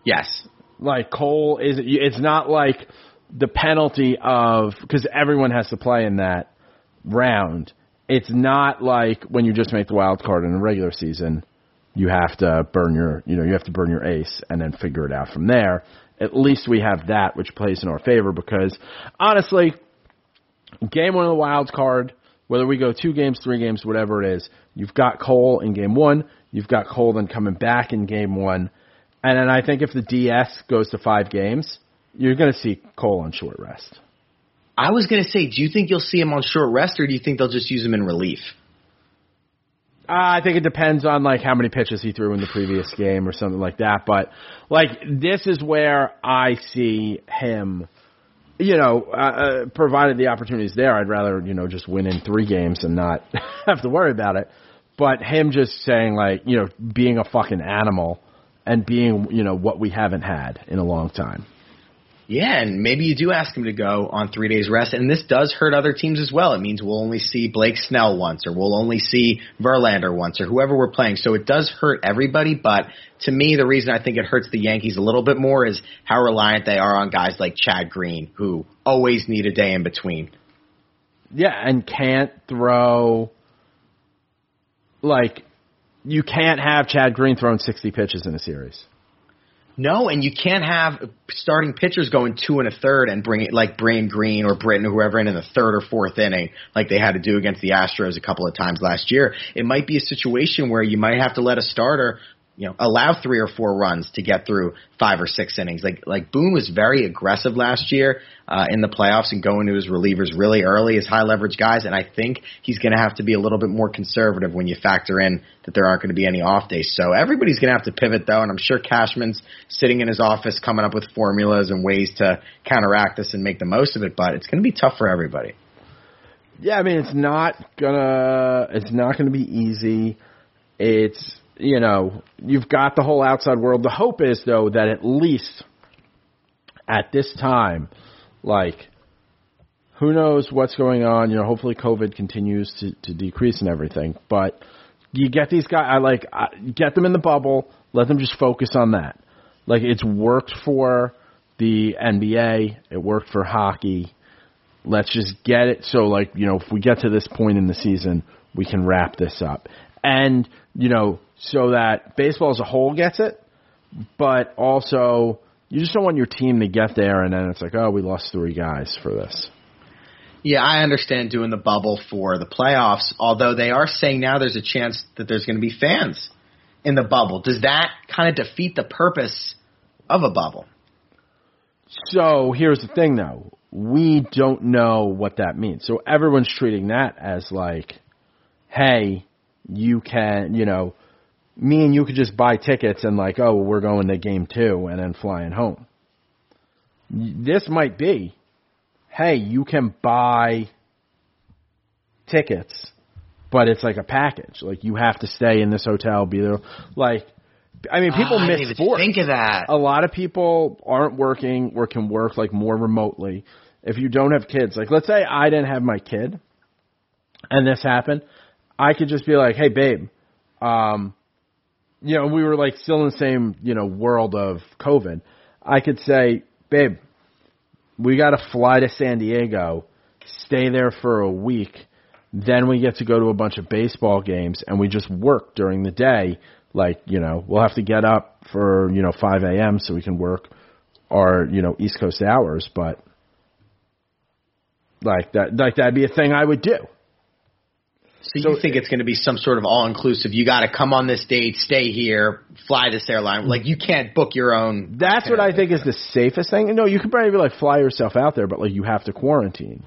Yes. Like Cole is, it's not like the penalty of, because everyone has to play in that round. It's not like when you just make the wild card in a regular season, you have to burn your ace and then figure it out from there. At least we have that, which plays in our favor because honestly, game one of the wild card, whether we go 2 games, 3 games, whatever it is, you've got Cole in game one, you've got Cole then coming back in game one. And then I think if the DS goes to 5 games, you're going to see Cole on short rest. I was going to say, do you think you'll see him on short rest, or do you think they'll just use him in relief? I think it depends on like how many pitches he threw in the previous game or something like that. But like this is where I see him, you know, provided the opportunity's there. I'd rather, you know, just win in 3 games and not have to worry about it. But him just saying like, you know, being a fucking animal. And being, you know, what we haven't had in a long time. Yeah, and maybe you do ask him to go on 3 days rest, and this does hurt other teams as well. It means we'll only see Blake Snell once, or we'll only see Verlander once, or whoever we're playing. So it does hurt everybody, but to me, the reason I think it hurts the Yankees a little bit more is how reliant they are on guys like Chad Green, who always need a day in between. Yeah, and can't throw, like, you can't have Chad Green throwing 60 pitches in a series. No, and you can't have starting pitchers going 2 1/3 and bringing Green or Britton or whoever in the 3rd or 4th inning like they had to do against the Astros a couple of times last year. It might be a situation where you might have to let a starter, you know, allow 3 or 4 runs to get through 5 or 6 innings. Like Boone was very aggressive last year in the playoffs and going to his relievers really early, his high-leverage guys, and I think he's going to have to be a little bit more conservative when you factor in that there aren't going to be any off days. So everybody's going to have to pivot, though, and I'm sure Cashman's sitting in his office coming up with formulas and ways to counteract this and make the most of it, but it's going to be tough for everybody. Yeah, I mean, it's not gonna be easy. It's... You know, you've got the whole outside world. The hope is, though, that at least at this time, like, who knows what's going on. You know, hopefully COVID continues to decrease and everything. But you get these guys, get them in the bubble. Let them just focus on that. Like, it's worked for the NBA. It worked for hockey. Let's just get it. So, like, you know, if we get to this point in the season, we can wrap this up. And, you know, so that baseball as a whole gets it, but also you just don't want your team to get there and then it's like, oh, we lost three guys for this. Yeah, I understand doing the bubble for the playoffs, although they are saying now there's a chance that there's going to be fans in the bubble. Does that kind of defeat the purpose of a bubble? So here's the thing, though. We don't know what that means. So everyone's treating that as like, hey, you can, you know, me and you could just buy tickets and like, oh, well, we're going to game two and then flying home. This might be, hey, you can buy tickets, but it's like a package. Like you have to stay in this hotel, be there. Like, I mean, people miss sports. Think of that. A lot of people aren't working or can work like more remotely. If you don't have kids, like let's say I didn't have my kid and this happened, I could just be like, hey, babe, you know, we were like still in the same, you know, world of COVID. I could say, babe, we got to fly to San Diego, stay there for a week. Then we get to go to a bunch of baseball games and we just work during the day. Like, you know, we'll have to get up for, you know, 5 a.m. so we can work our, you know, East Coast hours. But like that, like that'd be a thing I would do. So you think it's going to be some sort of all-inclusive, you got to come on this date, stay here, fly this airline. Like, you can't book your own. That's what I think is the safest thing. No, you could probably, like, fly yourself out there, but, like, you have to quarantine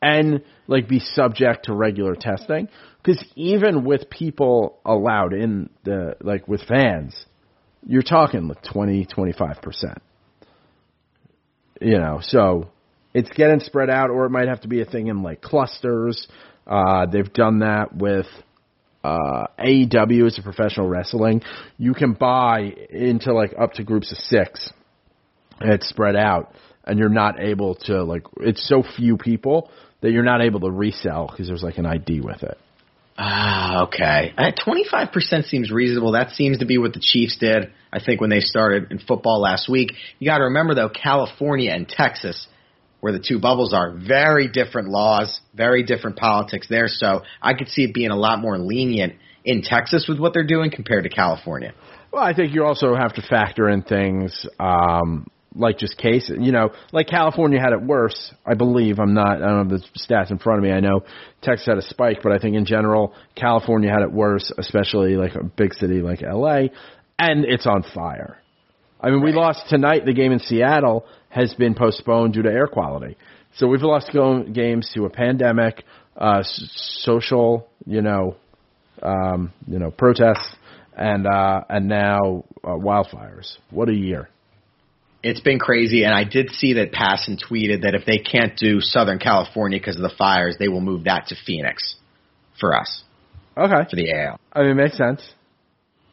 and, like, be subject to regular testing. Because even with people allowed in the, like, with fans, you're talking, like, 20, 25%. You know, so it's getting spread out, or it might have to be a thing in, like, clusters. They've done that with AEW as a professional wrestling. You can buy into like up to groups of 6. It's spread out, and you're not able to like. It's so few people that you're not able to resell because there's like an ID with it. Okay. 25% seems reasonable. That seems to be what the Chiefs did, I think, when they started in football last week. You got to remember though, California and Texas, where the two bubbles are, very different laws, very different politics there. So I could see it being a lot more lenient in Texas with what they're doing compared to California. Well, I think you also have to factor in things like just cases. You know, like California had it worse, I believe. I don't have the stats in front of me. I know Texas had a spike, but I think in general, California had it worse, especially like a big city like L.A., and it's on fire. I mean, we lost tonight. The game in Seattle has been postponed due to air quality. So we've lost games to a pandemic, social, you know, protests, and now wildfires. What a year! It's been crazy, and I did see that Passon tweeted that if they can't do Southern California because of the fires, they will move that to Phoenix for us. Okay, for the AL. I mean, it makes sense.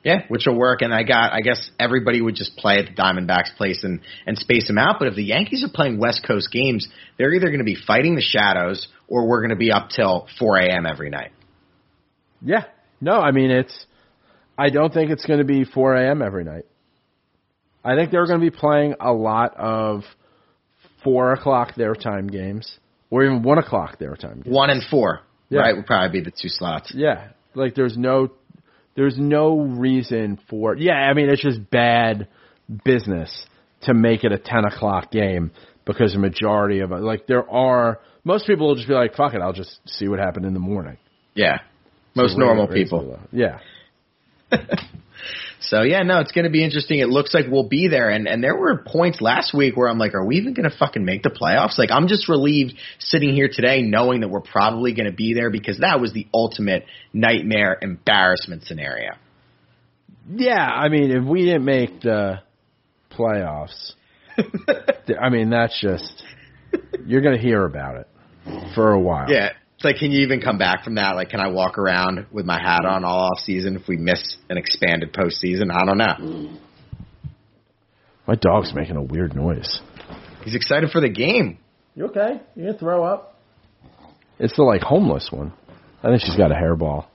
Yeah, which will work, and I guess everybody would just play at the Diamondbacks' place and space them out. But if the Yankees are playing West Coast games, they're either going to be fighting the shadows or we're going to be up till 4 a.m. every night. Yeah. No, I mean, I don't think it's going to be 4 a.m. every night. I think they're going to be playing a lot of 4 o'clock their time games or even 1 o'clock their time games. 1 and 4, yeah. Right, would probably be the two slots. Yeah, like there's no reason for it. Yeah, I mean, it's just bad business to make it a 10 o'clock game because the majority of it, like most people will just be like, fuck it, I'll just see what happened in the morning. Yeah, most normal people. Yeah. So, yeah, no, it's going to be interesting. It looks like we'll be there. And there were points last week where I'm like, are we even going to fucking make the playoffs? Like, I'm just relieved sitting here today knowing that we're probably going to be there because that was the ultimate nightmare embarrassment scenario. Yeah, I mean, if we didn't make the playoffs, I mean, that's just – you're going to hear about it for a while. Yeah. It's like, can you even come back from that? Like, can I walk around with my hat on all off season if we miss an expanded postseason? I don't know. My dog's making a weird noise. He's excited for the game. You okay? You gonna throw up? It's the, like, homeless one. I think she's got a hairball.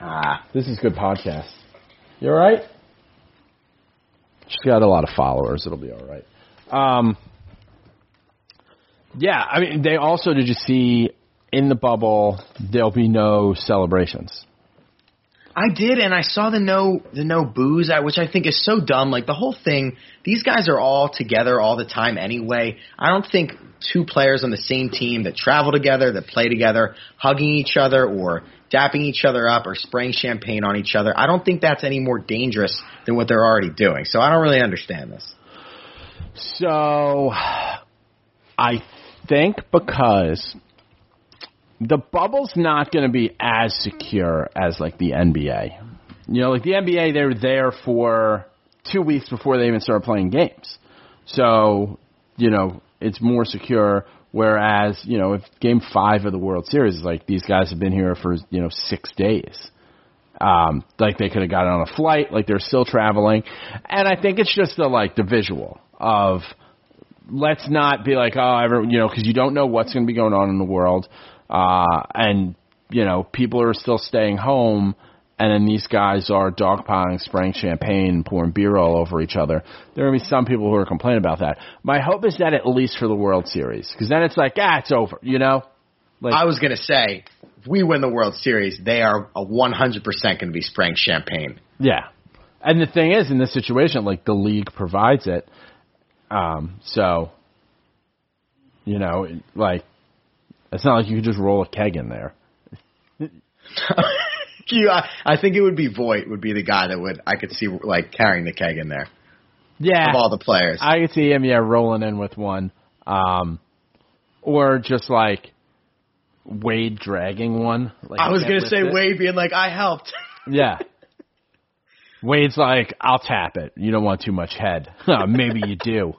Ah. This is good podcast. You all right? She's got a lot of followers. It'll be all right. Yeah, I mean, they also, did you see, in the bubble, there'll be no celebrations. I did, and I saw the no booze, which I think is so dumb. Like, the whole thing, these guys are all together all the time anyway. I don't think two players on the same team that travel together, that play together, hugging each other or dapping each other up or spraying champagne on each other, I don't think that's any more dangerous than what they're already doing. So I don't really understand this. So I think because the bubble's not going to be as secure as, like, the NBA. You know, like, the NBA, they were there for 2 weeks before they even started playing games. So, you know, it's more secure, whereas, you know, if Game 5 of the World Series is, like, these guys have been here for, you know, 6 days. Like, they could have gotten on a flight. Like, they're still traveling. And I think it's just, the visual of let's not be like, you know, because you don't know what's going to be going on in the world. And, you know, people are still staying home, and then these guys are dogpiling, spraying champagne, pouring beer all over each other. There are going to be some people who are complaining about that. My hope is that at least for the World Series, because then it's like, it's over, you know? Like, I was going to say, if we win the World Series, they are 100% going to be spraying champagne. Yeah. And the thing is, in this situation, like, the league provides it. So, you know, like, it's not like you could just roll a keg in there. I think it would be Voit would be the guy that would, I could see, like, carrying the keg in there. Yeah. Of all the players. I could see him, rolling in with one. Or just, like, Wade dragging one. Like, I was going to say Wade being like, I helped. Yeah. Wade's like, I'll tap it. You don't want too much head. Maybe you do.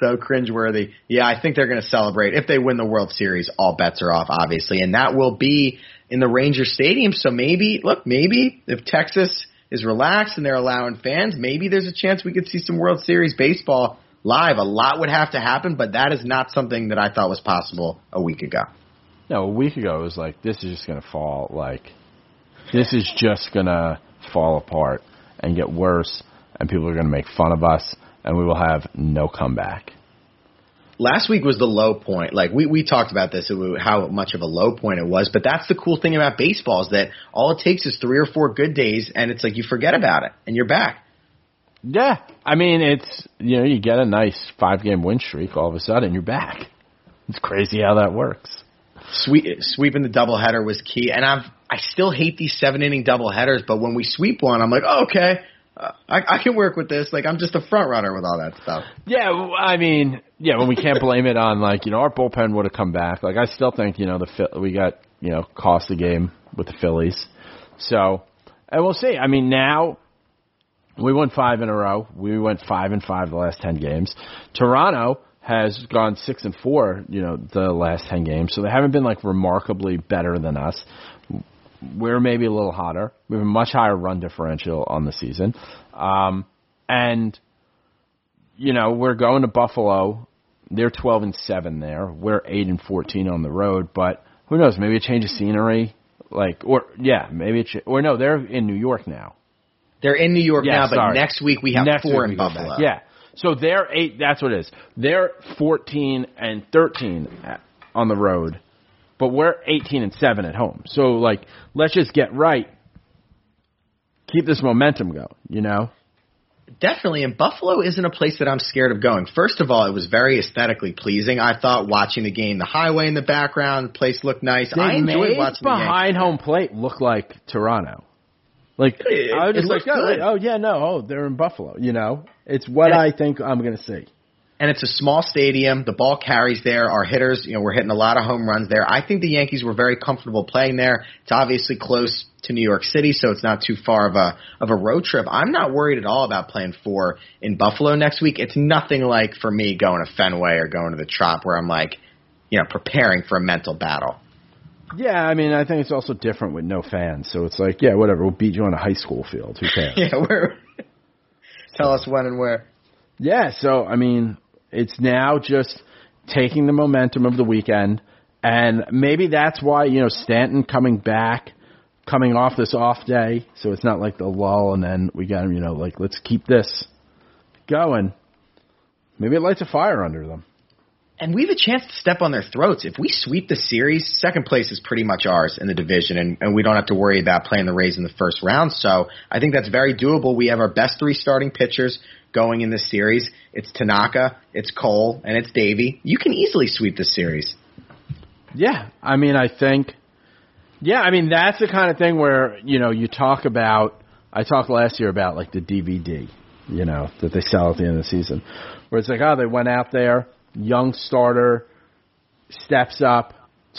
So cringeworthy. Yeah, I think they're going to celebrate. If they win the World Series, all bets are off, obviously. And that will be in the Ranger Stadium. So maybe if Texas is relaxed and they're allowing fans, maybe there's a chance we could see some World Series baseball live. A lot would have to happen, but that is not something that I thought was possible a week ago. No, a week ago it was like, this is just going to fall. Like, this is just going to fall apart and get worse, and people are going to make fun of us. And we will have no comeback. Last week was the low point. Like, we talked about this, how much of a low point it was. But that's the cool thing about baseball, is that all it takes is 3 or 4 good days, and it's like you forget about it, and you're back. Yeah. I mean, it's, you know, you get a nice 5-game win streak, all of a sudden you're back. It's crazy how that works. Sweeping the doubleheader was key. And I still hate these 7-inning doubleheaders, but when we sweep one, I'm like, oh, okay. I can work with this. Like, I'm just a front runner with all that stuff. Yeah, I mean, when we can't blame it on, like, you know, our bullpen would have come back. Like, I still think, you know, we got, you know, cost the game with the Phillies. So, and we'll see. I mean, now we won 5 in a row. We went 5-5 the last 10 games. Toronto has gone 6-4, you know, the last 10 games. So they haven't been, like, remarkably better than us. We're maybe a little hotter. We have a much higher run differential on the season. And, you know, we're going to Buffalo. They're 12-7 there. We're 8-14 on the road. But who knows? Maybe a change of scenery. Like, or, yeah, maybe or no, they're in New York now. They're in New York now, but next week we have 4 in Buffalo. Yeah. So they're 8. That's what it is. They're 14-13 on the road. But we're 18-7 at home. So, like, let's just get right. Keep this momentum going, you know? Definitely. And Buffalo isn't a place that I'm scared of going. First of all, it was very aesthetically pleasing. I thought watching the game, the highway in the background, the place looked nice. I enjoyed watching the game. Behind home plate looked like Toronto. Like, I was just like, they're in Buffalo, you know? It's what I think I'm going to see. And it's a small stadium. The ball carries there. Our hitters, you know, we're hitting a lot of home runs there. I think the Yankees were very comfortable playing there. It's obviously close to New York City, so it's not too far of a road trip. I'm not worried at all about playing 4 in Buffalo next week. It's nothing like, for me, going to Fenway or going to the Trop, where I'm, like, you know, preparing for a mental battle. Yeah, I mean, I think it's also different with no fans. So it's like, yeah, whatever. We'll beat you on a high school field. Who cares? Tell us when and where. Yeah, so, I mean, it's now just taking the momentum of the weekend, and maybe that's why, you know, Stanton coming back, coming off this off day, so it's not like the lull, and then we got him, you know, like, let's keep this going. Maybe it lights a fire under them. And we have a chance to step on their throats. If we sweep the series, second place is pretty much ours in the division, and we don't have to worry about playing the Rays in the first round. So I think that's very doable. We have our best three starting pitchers going in this series. It's Tanaka, it's Cole, and it's Davey. You can easily sweep this series. Yeah, I mean, I think that's the kind of thing where, you know, you talk about, I talked last year about, like, the DVD, you know, that they sell at the end of the season, where it's like, oh, they went out there, young starter, steps up,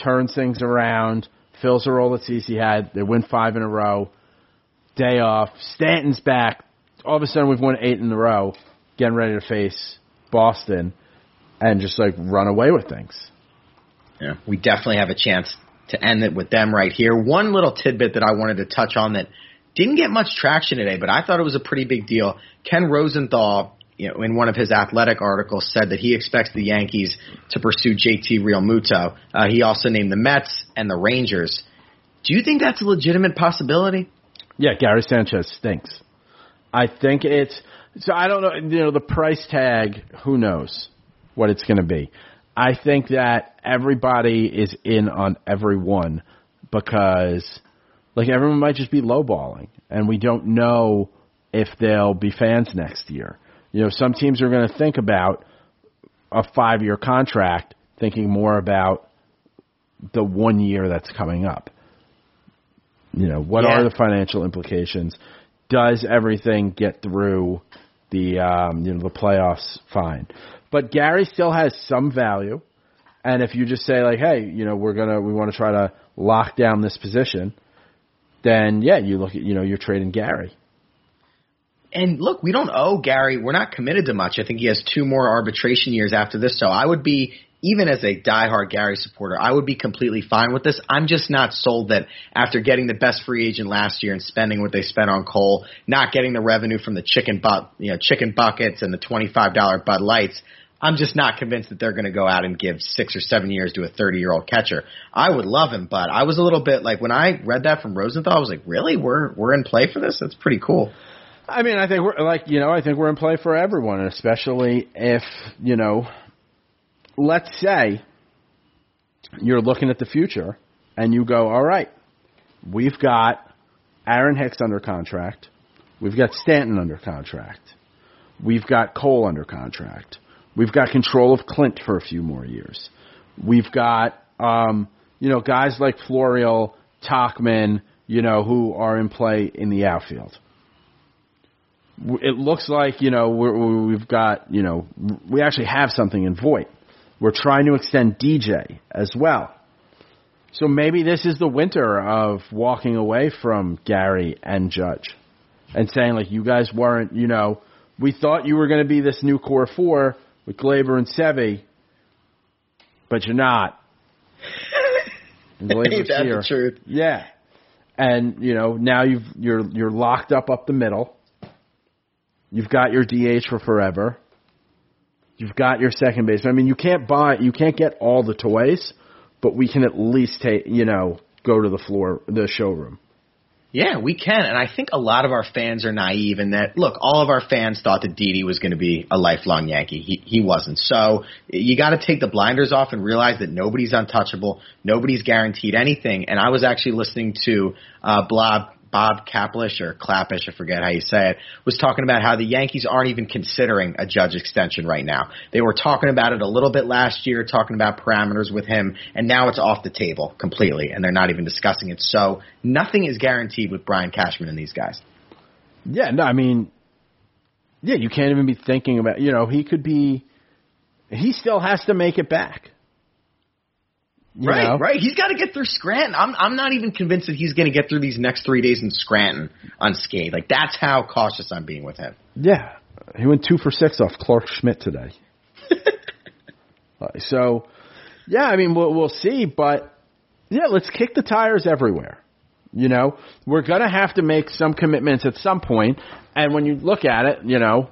turns things around, fills the role that CeCe had, they win 5 in a row, day off, Stanton's back, all of a sudden we've won 8 in a row, getting ready to face Boston, and just, like, run away with things. Yeah, we definitely have a chance to end it with them right here. One little tidbit that I wanted to touch on that didn't get much traction today, but I thought it was a pretty big deal. Ken Rosenthal, you know, in one of his athletic articles, said that he expects the Yankees to pursue JT Realmuto. He also named the Mets and the Rangers. Do you think that's a legitimate possibility? Yeah, Gary Sanchez stinks. I think it's – so I don't know. You know, the price tag, who knows what it's going to be. I think that everybody is in on everyone because, like, everyone might just be lowballing, and we don't know if they'll be fans next year. You know, some teams are going to think about a 5-year contract, thinking more about the 1 year that's coming up. You know, what are the financial implications? Does everything get through the playoffs fine? But Gary still has some value, and if you just say, like, hey, you know, we want to try to lock down this position, then you look at, you know, you're trading Gary. And look, we don't owe Gary. We're not committed to much. I think he has 2 more arbitration years after this, so I would be, even as a diehard Gary supporter, I would be completely fine with this. I'm just not sold that after getting the best free agent last year and spending what they spent on Cole, not getting the revenue from the chicken buckets and the $25 Bud Lights, I'm just not convinced that they're going to go out and give 6 or 7 years to a 30-year-old catcher. I would love him, but I was a little bit like, when I read that from Rosenthal, I was like, really? We're in play for this? That's pretty cool. I mean, I think we're in play for everyone, and especially if, you know, let's say you're looking at the future and you go, all right, we've got Aaron Hicks under contract. We've got Stanton under contract. We've got Cole under contract. We've got control of Clint for a few more years. We've got, guys like Florial, Tauchman, you know, who are in play in the outfield. It looks like, you know, we've got, you know, we actually have something in Voit. We're trying to extend DJ as well. So maybe this is the winter of walking away from Gary and Judge and saying, like, you guys weren't, you know, we thought you were going to be this new core 4 with Glaber and Seve, but you're not. And Glaber's that's here. The truth. Yeah. And, you know, now you're locked up the middle. You've got your DH for forever. You've got your second baseman. I mean, you can't get all the toys, but we can at least take, you know, go to the showroom. Yeah, we can. And I think a lot of our fans are naive in that, look, all of our fans thought that Didi was going to be a lifelong Yankee. He wasn't. So you got to take the blinders off and realize that nobody's untouchable. Nobody's guaranteed anything. And I was actually listening to Bob Kaplish or Klapish, I forget how you say it, was talking about how the Yankees aren't even considering a Judge extension right now. They were talking about it a little bit last year, talking about parameters with him, and now it's off the table completely, and they're not even discussing it. So nothing is guaranteed with Brian Cashman and these guys. Yeah, no, I mean, yeah, you can't even be thinking about, you know, he still has to make it back. You right, know? Right. He's got to get through Scranton. I'm not even convinced that he's going to get through these next 3 days in Scranton unscathed. Like, that's how cautious I'm being with him. Yeah. He went 2 for 6 off Clark Schmidt today. So, yeah, I mean, we'll see. But, yeah, let's kick the tires everywhere. You know, we're going to have to make some commitments at some point. And when you look at it, you know,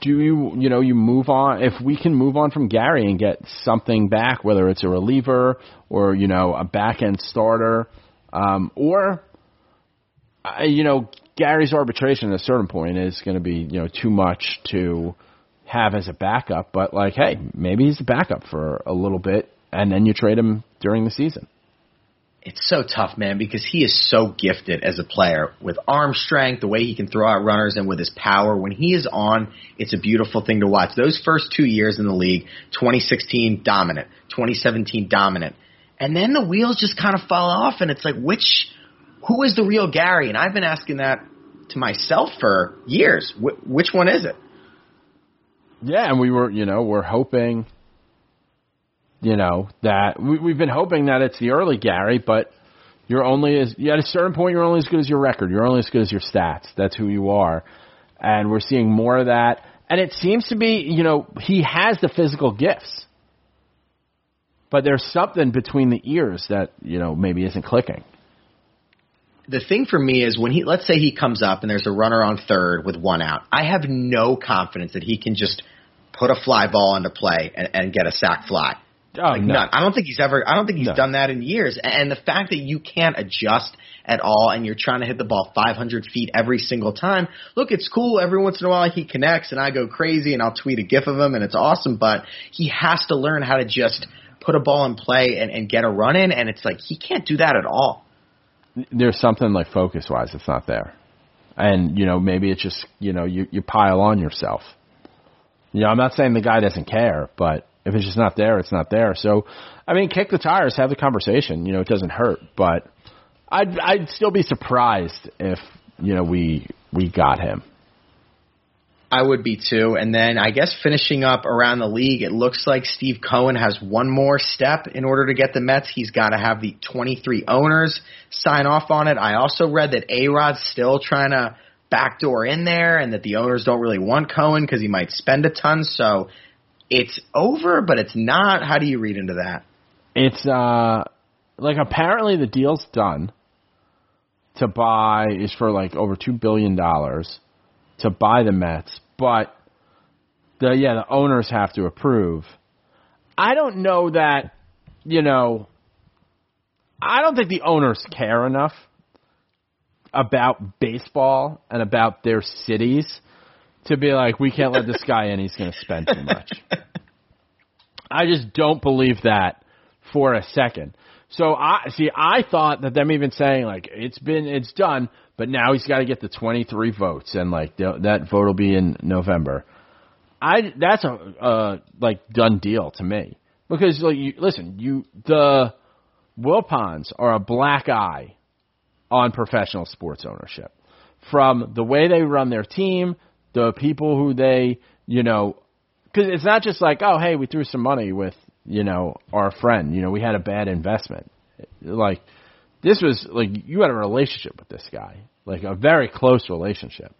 you move on. If we can move on from Gary and get something back, whether it's a reliever or, you know, a back-end starter, Gary's arbitration at a certain point is going to be, you know, too much to have as a backup, but like, hey, maybe he's a backup for a little bit, and then you trade him during the season. It's so tough, man, because he is so gifted as a player with arm strength, the way he can throw out runners, and with his power. When he is on, it's a beautiful thing to watch. Those first 2 years in the league, 2016 dominant, 2017 dominant, and then the wheels just kind of fall off, and it's like, who is the real Gary? And I've been asking that to myself for years. Which one is it? Yeah, and we're hoping, that we've been hoping that it's the early Gary, but at a certain point, you're only as good as your record. You're only as good as your stats. That's who you are. And we're seeing more of that. And it seems to be, he has the physical gifts, but there's something between the ears that, maybe isn't clicking. The thing for me is when let's say he comes up and there's a runner on third with one out, I have no confidence that he can just put a fly ball into play and get a sack fly. Oh, like no. None. I don't think he's done that in years. And the fact that you can't adjust at all and you're trying to hit the ball 500 feet every single time. Look, it's cool. Every once in a while he connects and I go crazy and I'll tweet a GIF of him and it's awesome, but he has to learn how to just put a ball in play and get a run in. And it's like, he can't do that at all. There's something like focus-wise that's not there. And, maybe it's just, you pile on yourself. I'm not saying the guy doesn't care, but if it's just not there, it's not there. So, kick the tires, have the conversation. It doesn't hurt. But I'd still be surprised if, we got him. I would be too. And then I guess finishing up around the league, it looks like Steve Cohen has one more step in order to get the Mets. He's got to have the 23 owners sign off on it. I also read that A-Rod's still trying to backdoor in there and that the owners don't really want Cohen because he might spend a ton. So it's over, but it's not. How do you read into that? It's apparently the deal's done to buy is for over $2 billion. To buy the Mets, but the owners have to approve. I don't know that, I don't think the owners care enough about baseball and about their cities to be like, we can't let this guy in, he's going to spend too much. I just don't believe that for a second. So I thought that them even saying it's done, but now he's got to get the 23 votes, and that vote will be in November. That's a done deal to me because the Wilpons are a black eye on professional sports ownership from the way they run their team, the people who they because it's not just oh hey, we threw some money with. Our friend, we had a bad investment. This was you had a relationship with this guy, a very close relationship,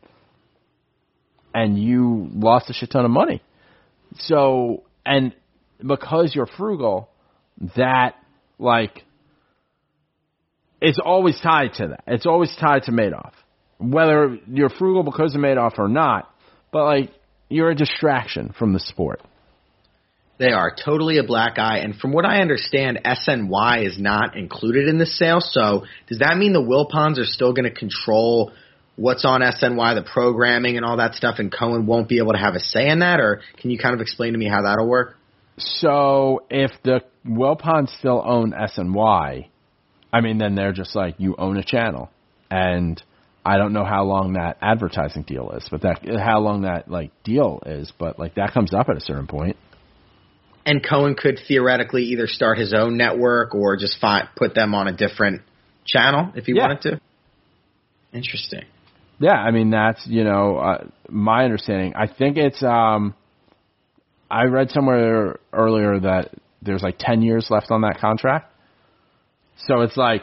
and you lost a shit ton of money. So, and because you're frugal, that it's always tied to that. It's always tied to Madoff, whether you're frugal because of Madoff or not, but you're a distraction from the sport. They are totally a black eye, and from what I understand, SNY is not included in this sale, so does that mean the Wilpons are still going to control what's on SNY, the programming and all that stuff, and Cohen won't be able to have a say in that, or can you kind of explain to me how that'll work? So if the Wilpons still own SNY, then they're just you own a channel, and I don't know how long that advertising deal is, but that comes up at a certain point. And Cohen could theoretically either start his own network or just put them on a different channel if he wanted to. Interesting. Yeah, that's, my understanding. I think it's I read somewhere earlier that there's 10 years left on that contract. So it's I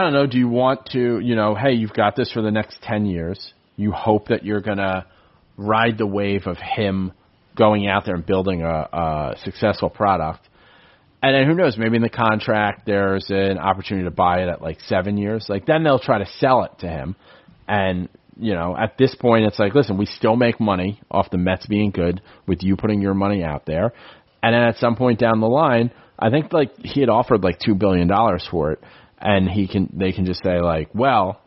don't know, do you want to, hey, you've got this for the next 10 years. You hope that you're going to ride the wave of him going out there and building a successful product. And then who knows, maybe in the contract there's an opportunity to buy it at 7 years. Then they'll try to sell it to him. And, at this point it's listen, we still make money off the Mets being good with you putting your money out there. And then at some point down the line, I think he had offered $2 billion for it. And they can just say well,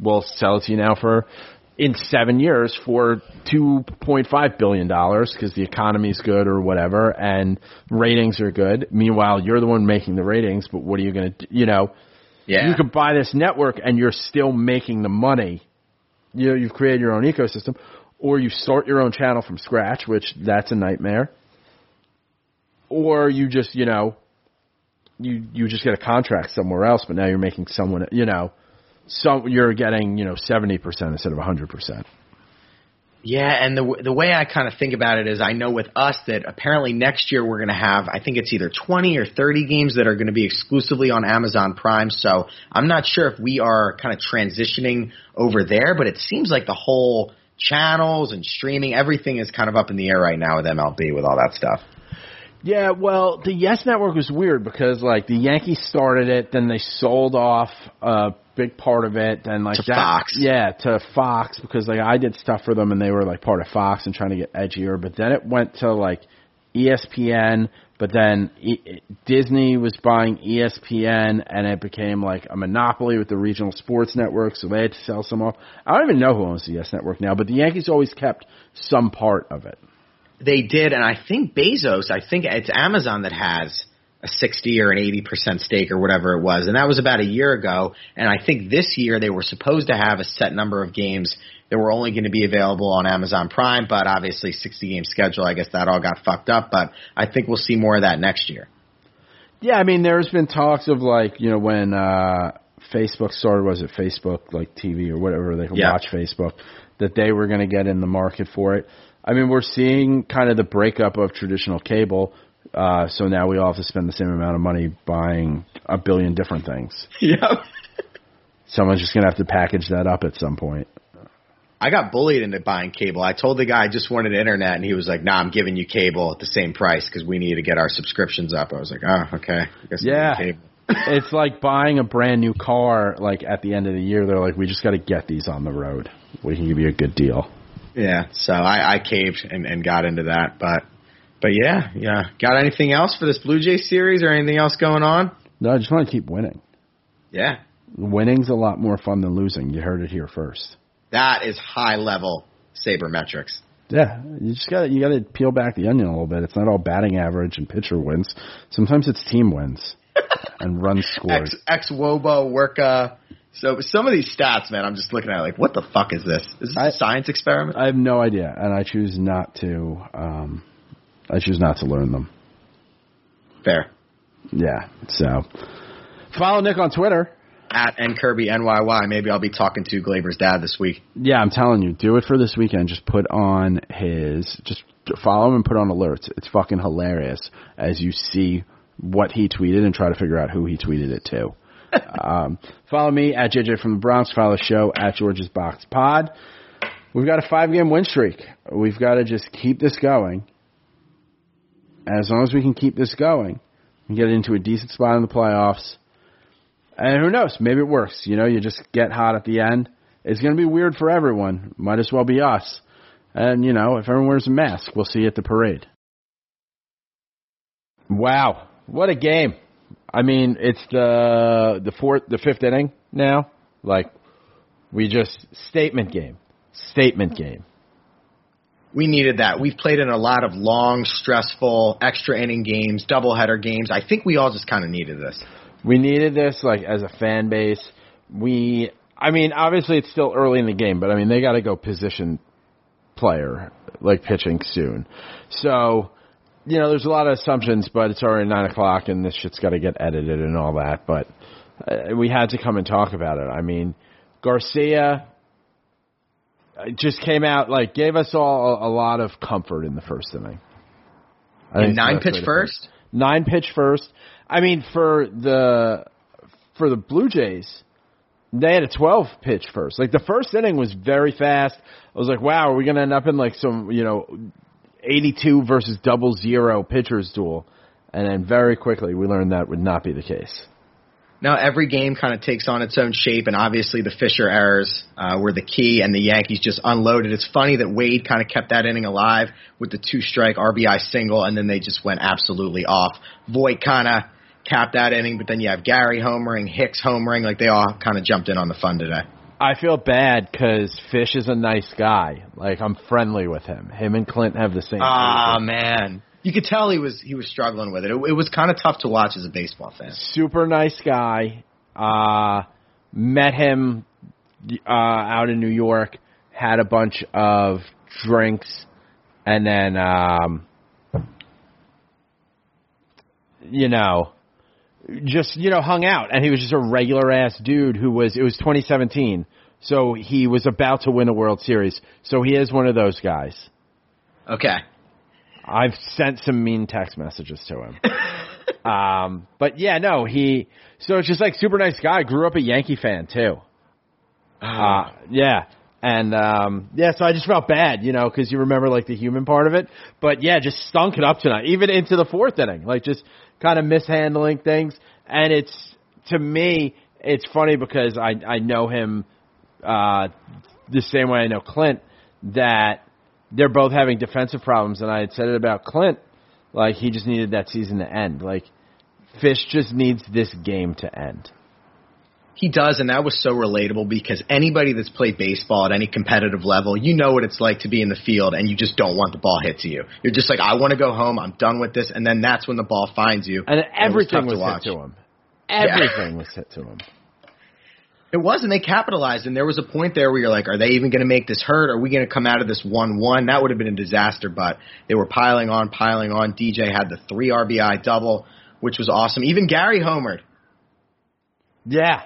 we'll sell it to you now for in 7 years for $2.5 billion because the economy's good or whatever and ratings are good. Meanwhile, you're the one making the ratings, but what are you going to do? You know, yeah. You could buy this network and you're still making the money. You know, you've created your own ecosystem, or you start your own channel from scratch, which that's a nightmare. Or you just, you know, you just get a contract somewhere else, but now you're making someone, you know. So you're getting, 70% instead of 100%. Yeah, and the way I kind of think about it is I know with us that apparently next year we're going to have, I think it's either 20 or 30 games that are going to be exclusively on Amazon Prime. So I'm not sure if we are kind of transitioning over there, but it seems like the whole channels and streaming, everything is kind of up in the air right now with MLB with all that stuff. Yeah, well, the YES Network was weird because, the Yankees started it, then they sold off a big part of it. Then, to that, Fox. Yeah, to Fox because, I did stuff for them and they were, part of Fox and trying to get edgier. But then it went to, ESPN, but then Disney was buying ESPN and it became, a monopoly with the regional sports network, so they had to sell some off. I don't even know who owns the YES Network now, but the Yankees always kept some part of it. They did, and I think Bezos, it's Amazon that has a 60 or an 80% stake or whatever it was, and that was about a year ago, and I think this year they were supposed to have a set number of games that were only going to be available on Amazon Prime, but obviously 60-game schedule, I guess that all got fucked up, but I think we'll see more of that next year. Yeah, I mean, there's been talks of, when Facebook started, was it Facebook, TV or whatever, they could watch Facebook, that they were going to get in the market for it. I mean, we're seeing kind of the breakup of traditional cable, so now we all have to spend the same amount of money buying a billion different things. Yep. Someone's just going to have to package that up at some point. I got bullied into buying cable. I told the guy I just wanted internet, and he was like, nah, I'm giving you cable at the same price because we need to get our subscriptions up. I was like, oh, okay. I guess yeah. Cable. It's like buying a brand new car, at the end of the year. They're like, we just got to get these on the road. We can give you a good deal. Yeah, so I caved and got into that. But yeah. Got anything else for this Blue Jays series or anything else going on? No, I just want to keep winning. Yeah. Winning's a lot more fun than losing. You heard it here first. That is high-level sabermetrics. Yeah, you just got to peel back the onion a little bit. It's not all batting average and pitcher wins. Sometimes it's team wins and runs scored. Ex-Wobo, Worka. So some of these stats, man, I'm just looking at what the fuck is this? Is this a science experiment? I have no idea, and I choose not to. I choose not to learn them. Fair. Yeah. So follow Nick on Twitter at @NKirbyNYY. Maybe I'll be talking to Glaber's dad this week. Yeah, I'm telling you, do it for this weekend. Just put on his. Just follow him and put on alerts. It's fucking hilarious as you see what he tweeted and try to figure out who he tweeted it to. Follow me at JJ from the Bronx. Follow the show at George's Box Pod. We've got a 5-game win streak. We've got to just keep this going. As long as we can keep this going, we get into a decent spot in the playoffs. And who knows? Maybe it works. You just get hot at the end. It's going to be weird for everyone. Might as well be us. And, if everyone wears a mask, we'll see you at the parade. Wow. What a game. I mean, it's the fifth inning now. We just statement game. We needed that. We've played in a lot of long, stressful, extra inning games, doubleheader games. I think we all just kind of needed this. We needed this, as a fan base. Obviously it's still early in the game, but they got to go position player, pitching soon. So. There's a lot of assumptions, but it's already 9 o'clock, and this shit's got to get edited and all that. But we had to come and talk about it. Garcia just came out, gave us all a lot of comfort in the first inning. And 9-pitch first? 9-pitch first. For the Blue Jays, they had a 12-pitch first. The first inning was very fast. I was like, wow, are we going to end up in, some, 82 versus 00 pitchers duel, and then very quickly we learned that would not be the case. Now every game kind of takes on its own shape, and obviously the Fisher errors were the key, and the Yankees just unloaded. It's funny that Wade kind of kept that inning alive with the 2-strike RBI single, and then they just went absolutely off. Voit kind of capped that inning, but then you have Gary homering, Hicks homering. They all kind of jumped in on the fun today. I feel bad because Fish is a nice guy. Like, I'm friendly with him. Him and Clint have the same. Ah, man. You could tell he was struggling with it. It was kind of tough to watch as a baseball fan. Super nice guy. Met him out in New York. Had a bunch of drinks. And then, just hung out. And he was just a regular-ass dude it was 2017. So he was about to win a World Series. So he is one of those guys. Okay. I've sent some mean text messages to him. So it's just like super nice guy. Grew up a Yankee fan, too. Yeah. And, so I just felt bad, because you remember, like, the human part of it. But, yeah, just stunk it up tonight, even into the fourth inning. Like, just kind of mishandling things. And to me, it's funny because I know him the same way I know Clint, that they're both having defensive problems. And I had said it about Clint, like, he just needed that season to end. Like, Fish just needs this game to end. He does, and that was so relatable because anybody that's played baseball at any competitive level, you know what it's like to be in the field and you just don't want the ball hit to you. You're just like, I want to go home. I'm done with this. And then that's when the ball finds you. And everything was hit to him. Everything was hit to him. It was, and they capitalized. And there was a point there where you're like, are they even going to make this hurt? Are we going to come out of this 1-1? That would have been a disaster, but they were piling on. DJ had the 3 RBI double, which was awesome. Even Gary homered. Yeah.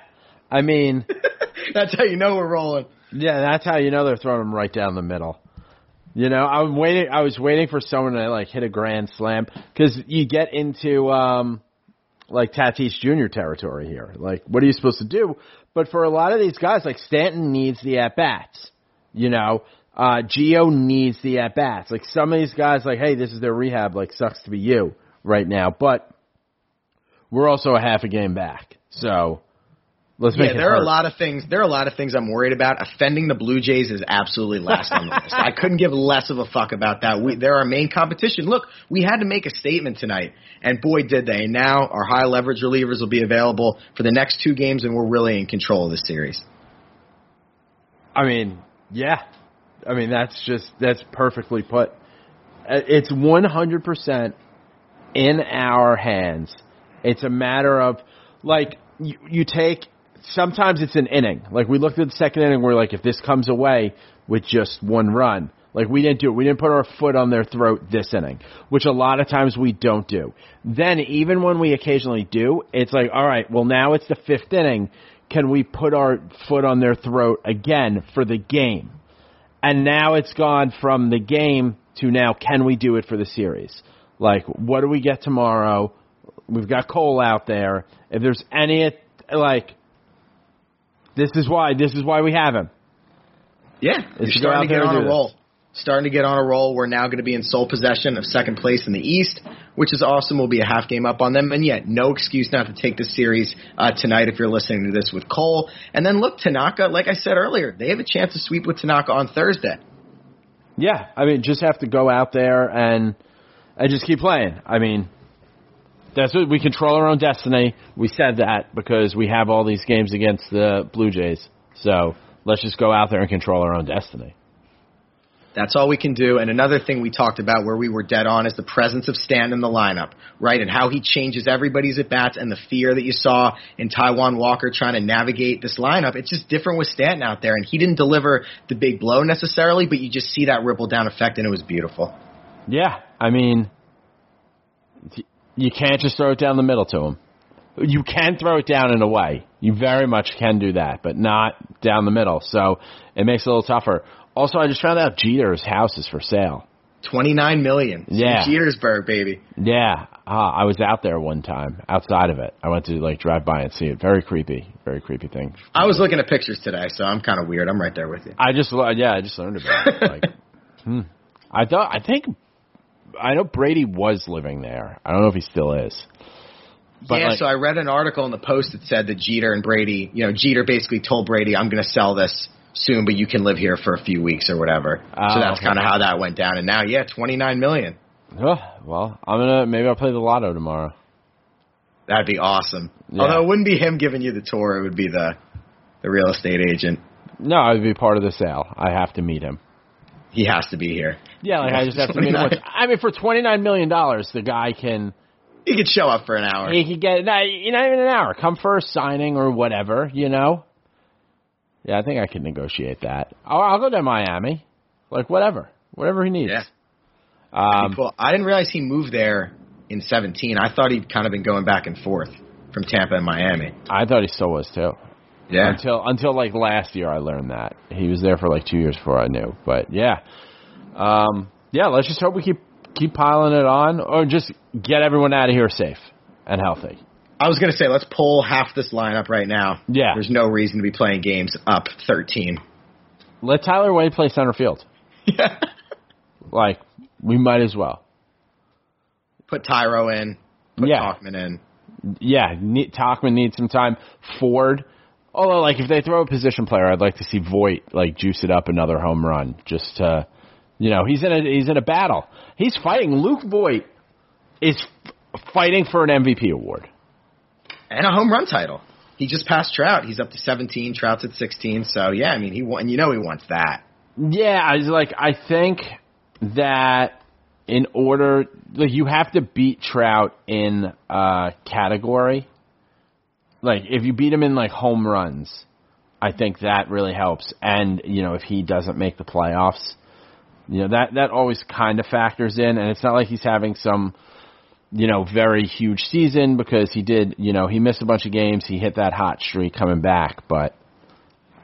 I mean, that's how you know we're rolling. Yeah, that's how you know they're throwing them right down the middle. I was waiting for someone to like hit a grand slam because you get into like Tatis Jr. territory here. Like, what are you supposed to do? But for a lot of these guys, like Stanton needs the at bats. Gio needs the at bats. Like some of these guys, like, hey, this is their rehab. Like, sucks to be you right now, but we're also a half a game back, so. There are a lot of things I'm worried about. Offending the Blue Jays is absolutely last on the list. I couldn't give less of a fuck about that. They're our main competition. Look, we had to make a statement tonight, and boy, did they. Now our high leverage relievers will be available for the next 2 games, and we're really in control of the series. I mean, yeah. I mean, that's perfectly put. It's 100% in our hands. It's a matter of, like, you take. Sometimes it's an inning. Like, we looked at the second inning, we're like, if this comes away with just 1 run, like, we didn't do it. We didn't put our foot on their throat this inning, which a lot of times we don't do. Then even when we occasionally do, it's like, all right, well, now it's the 5th inning. Can we put our foot on their throat again for the game? And now it's gone from the game to now, can we do it for the series? Like, what do we get tomorrow? We've got Cole out there. If there's any, like... This is why we have him. Yeah, you're starting to get on a roll. Starting to get on a roll. We're now going to be in sole possession of second place in the East, which is awesome. We'll be a half game up on them. And yet, no excuse not to take this series tonight if you're listening to this with Cole. And then, look, Tanaka, like I said earlier, they have a chance to sweep with Tanaka on Thursday. Yeah, I mean, just have to go out there and just keep playing. I mean... That's what we control our own destiny. We said that because we have all these games against the Blue Jays. So let's just go out there and control our own destiny. That's all we can do. And another thing we talked about where we were dead on is the presence of Stanton in the lineup, right? And how he changes everybody's at-bats and the fear that you saw in Taijuan Walker trying to navigate this lineup. It's just different with Stanton out there. And he didn't deliver the big blow necessarily, but you just see that ripple-down effect, and it was beautiful. Yeah, I mean... You can't just throw it down the middle to him. You can throw it down in a way. You very much can do that, but not down the middle. So it makes it a little tougher. Also, I just found out Jeter's house is for sale. $29 million. Yeah. Jetersburg, baby. Yeah. I was out there one time, outside of it. I went to, like, drive by and see it. Very creepy. Very creepy thing. I was looking at pictures today, so I'm kind of weird. I'm right there with you. I just learned about it. Like, I know Brady was living there. I don't know if he still is. But yeah, like, so I read an article in the Post that said that Jeter and Brady, Jeter basically told Brady, I'm going to sell this soon, but you can live here for a few weeks or whatever. So that's kind of how that went down. And now, yeah, $29 million. Oh, well, maybe I'll play the lotto tomorrow. That'd be awesome. Yeah. Although it wouldn't be him giving you the tour. It would be the real estate agent. No, I would be part of the sale. I have to meet him. He has to be here. Yeah, like I just have to meet him. I mean, for $29 million, the guy can... He could show up for an hour. He could get... Not even an hour. Come for a signing or whatever, you know? Yeah, I think I could negotiate that. I'll go to Miami. Like, whatever. Whatever he needs. Yeah. Cool. I didn't realize he moved there in 17. I thought he'd kind of been going back and forth from Tampa and Miami. I thought he still was, too. Yeah. Until like, last year I learned that. He was there for, like, 2 years before I knew. But, yeah. Yeah, let's just hope we keep piling it on, or just get everyone out of here safe and healthy. I was going to say, let's pull half this lineup right now. Yeah. There's no reason to be playing games up 13. Let Tyler Wade play center field. Yeah. Like, we might as well. Put Tyro in. Put Tauchman in. Yeah, Tauchman needs some time. Ford. Although, like, if they throw a position player, I'd like to see Voit, like, juice it up another home run just to... You know, he's in a battle. He's fighting. Luke Voit is fighting for an MVP award. And a home run title. He just passed Trout. He's up to 17. Trout's at 16. So, yeah, I mean, he wants that. Yeah, I think that in order, like, you have to beat Trout in category. Like, if you beat him in, like, home runs, I think that really helps. And, you know, if he doesn't make the playoffs... You know, that always kind of factors in, and it's not like he's having some, you know, very huge season because he did, you know, he missed a bunch of games. He hit that hot streak coming back, but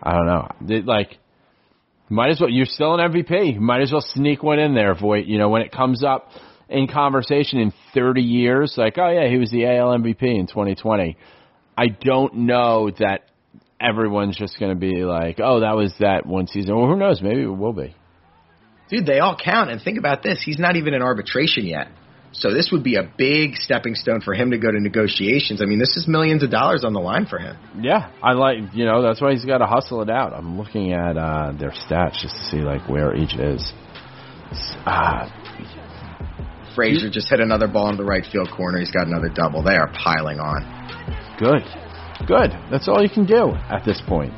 I don't know. Might as well, you're still an MVP. You might as well sneak one in there, Voit. You know, when it comes up in conversation in 30 years, like, oh, yeah, he was the AL MVP in 2020. I don't know that everyone's just going to be like, oh, that was that one season. Well, who knows? Maybe it will be. Dude, they all count. And think about this. He's not even in arbitration yet. So this would be a big stepping stone for him to go to negotiations. I mean, this is millions of dollars on the line for him. Yeah. That's why he's got to hustle it out. I'm looking at their stats just to see, like, where each is. Frazier just hit another ball into the right field corner. He's got another double. They are piling on. Good. That's all you can do at this point.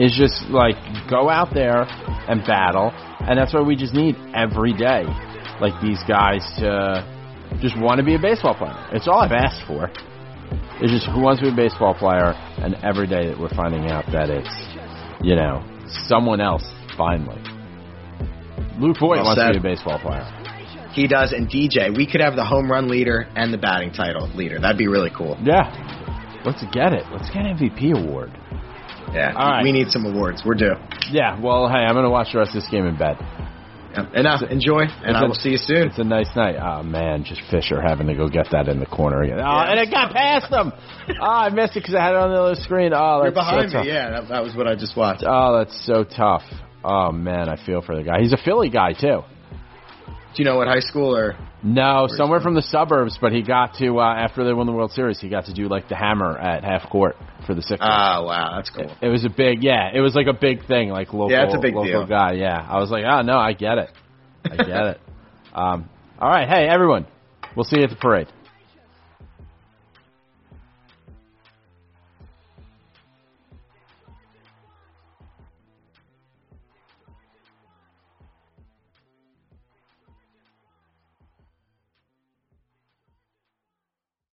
Is just, like, go out there and battle. And that's what we just need every day. Like, these guys to just want to be a baseball player. It's all I've asked for. It's just who wants to be a baseball player. And every day that we're finding out that it's, you know, someone else, finally. Luke Voit wants to be a baseball player. He does. And DJ, we could have the home run leader and the batting title leader. That'd be really cool. Yeah. Let's get it. Let's get an MVP award. Yeah, right. We need some awards. We're due. Yeah, well, hey, I'm going to watch the rest of this game in bed. Yeah. Enough. Enjoy, and I will see you soon. It's a nice night. Oh, man, just Fisher having to go get that in the corner again. Oh, yeah, and it got past him. Oh, I missed it because I had it on the other screen. Oh, that's behind so me. Tough. Yeah, that was what I just watched. Oh, that's so tough. Oh, man, I feel for the guy. He's a Philly guy, too. Do you know what high school or? No, somewhere from the suburbs, but he got to, after they won the World Series, he got to do, like, the hammer at half court for the Sixers. Oh, wow, that's cool. It was a big, yeah, it was like a big thing, like local, yeah, it's a big local deal. Guy, yeah. I was like, oh, no, I get it. All right, hey, everyone, we'll see you at the parade.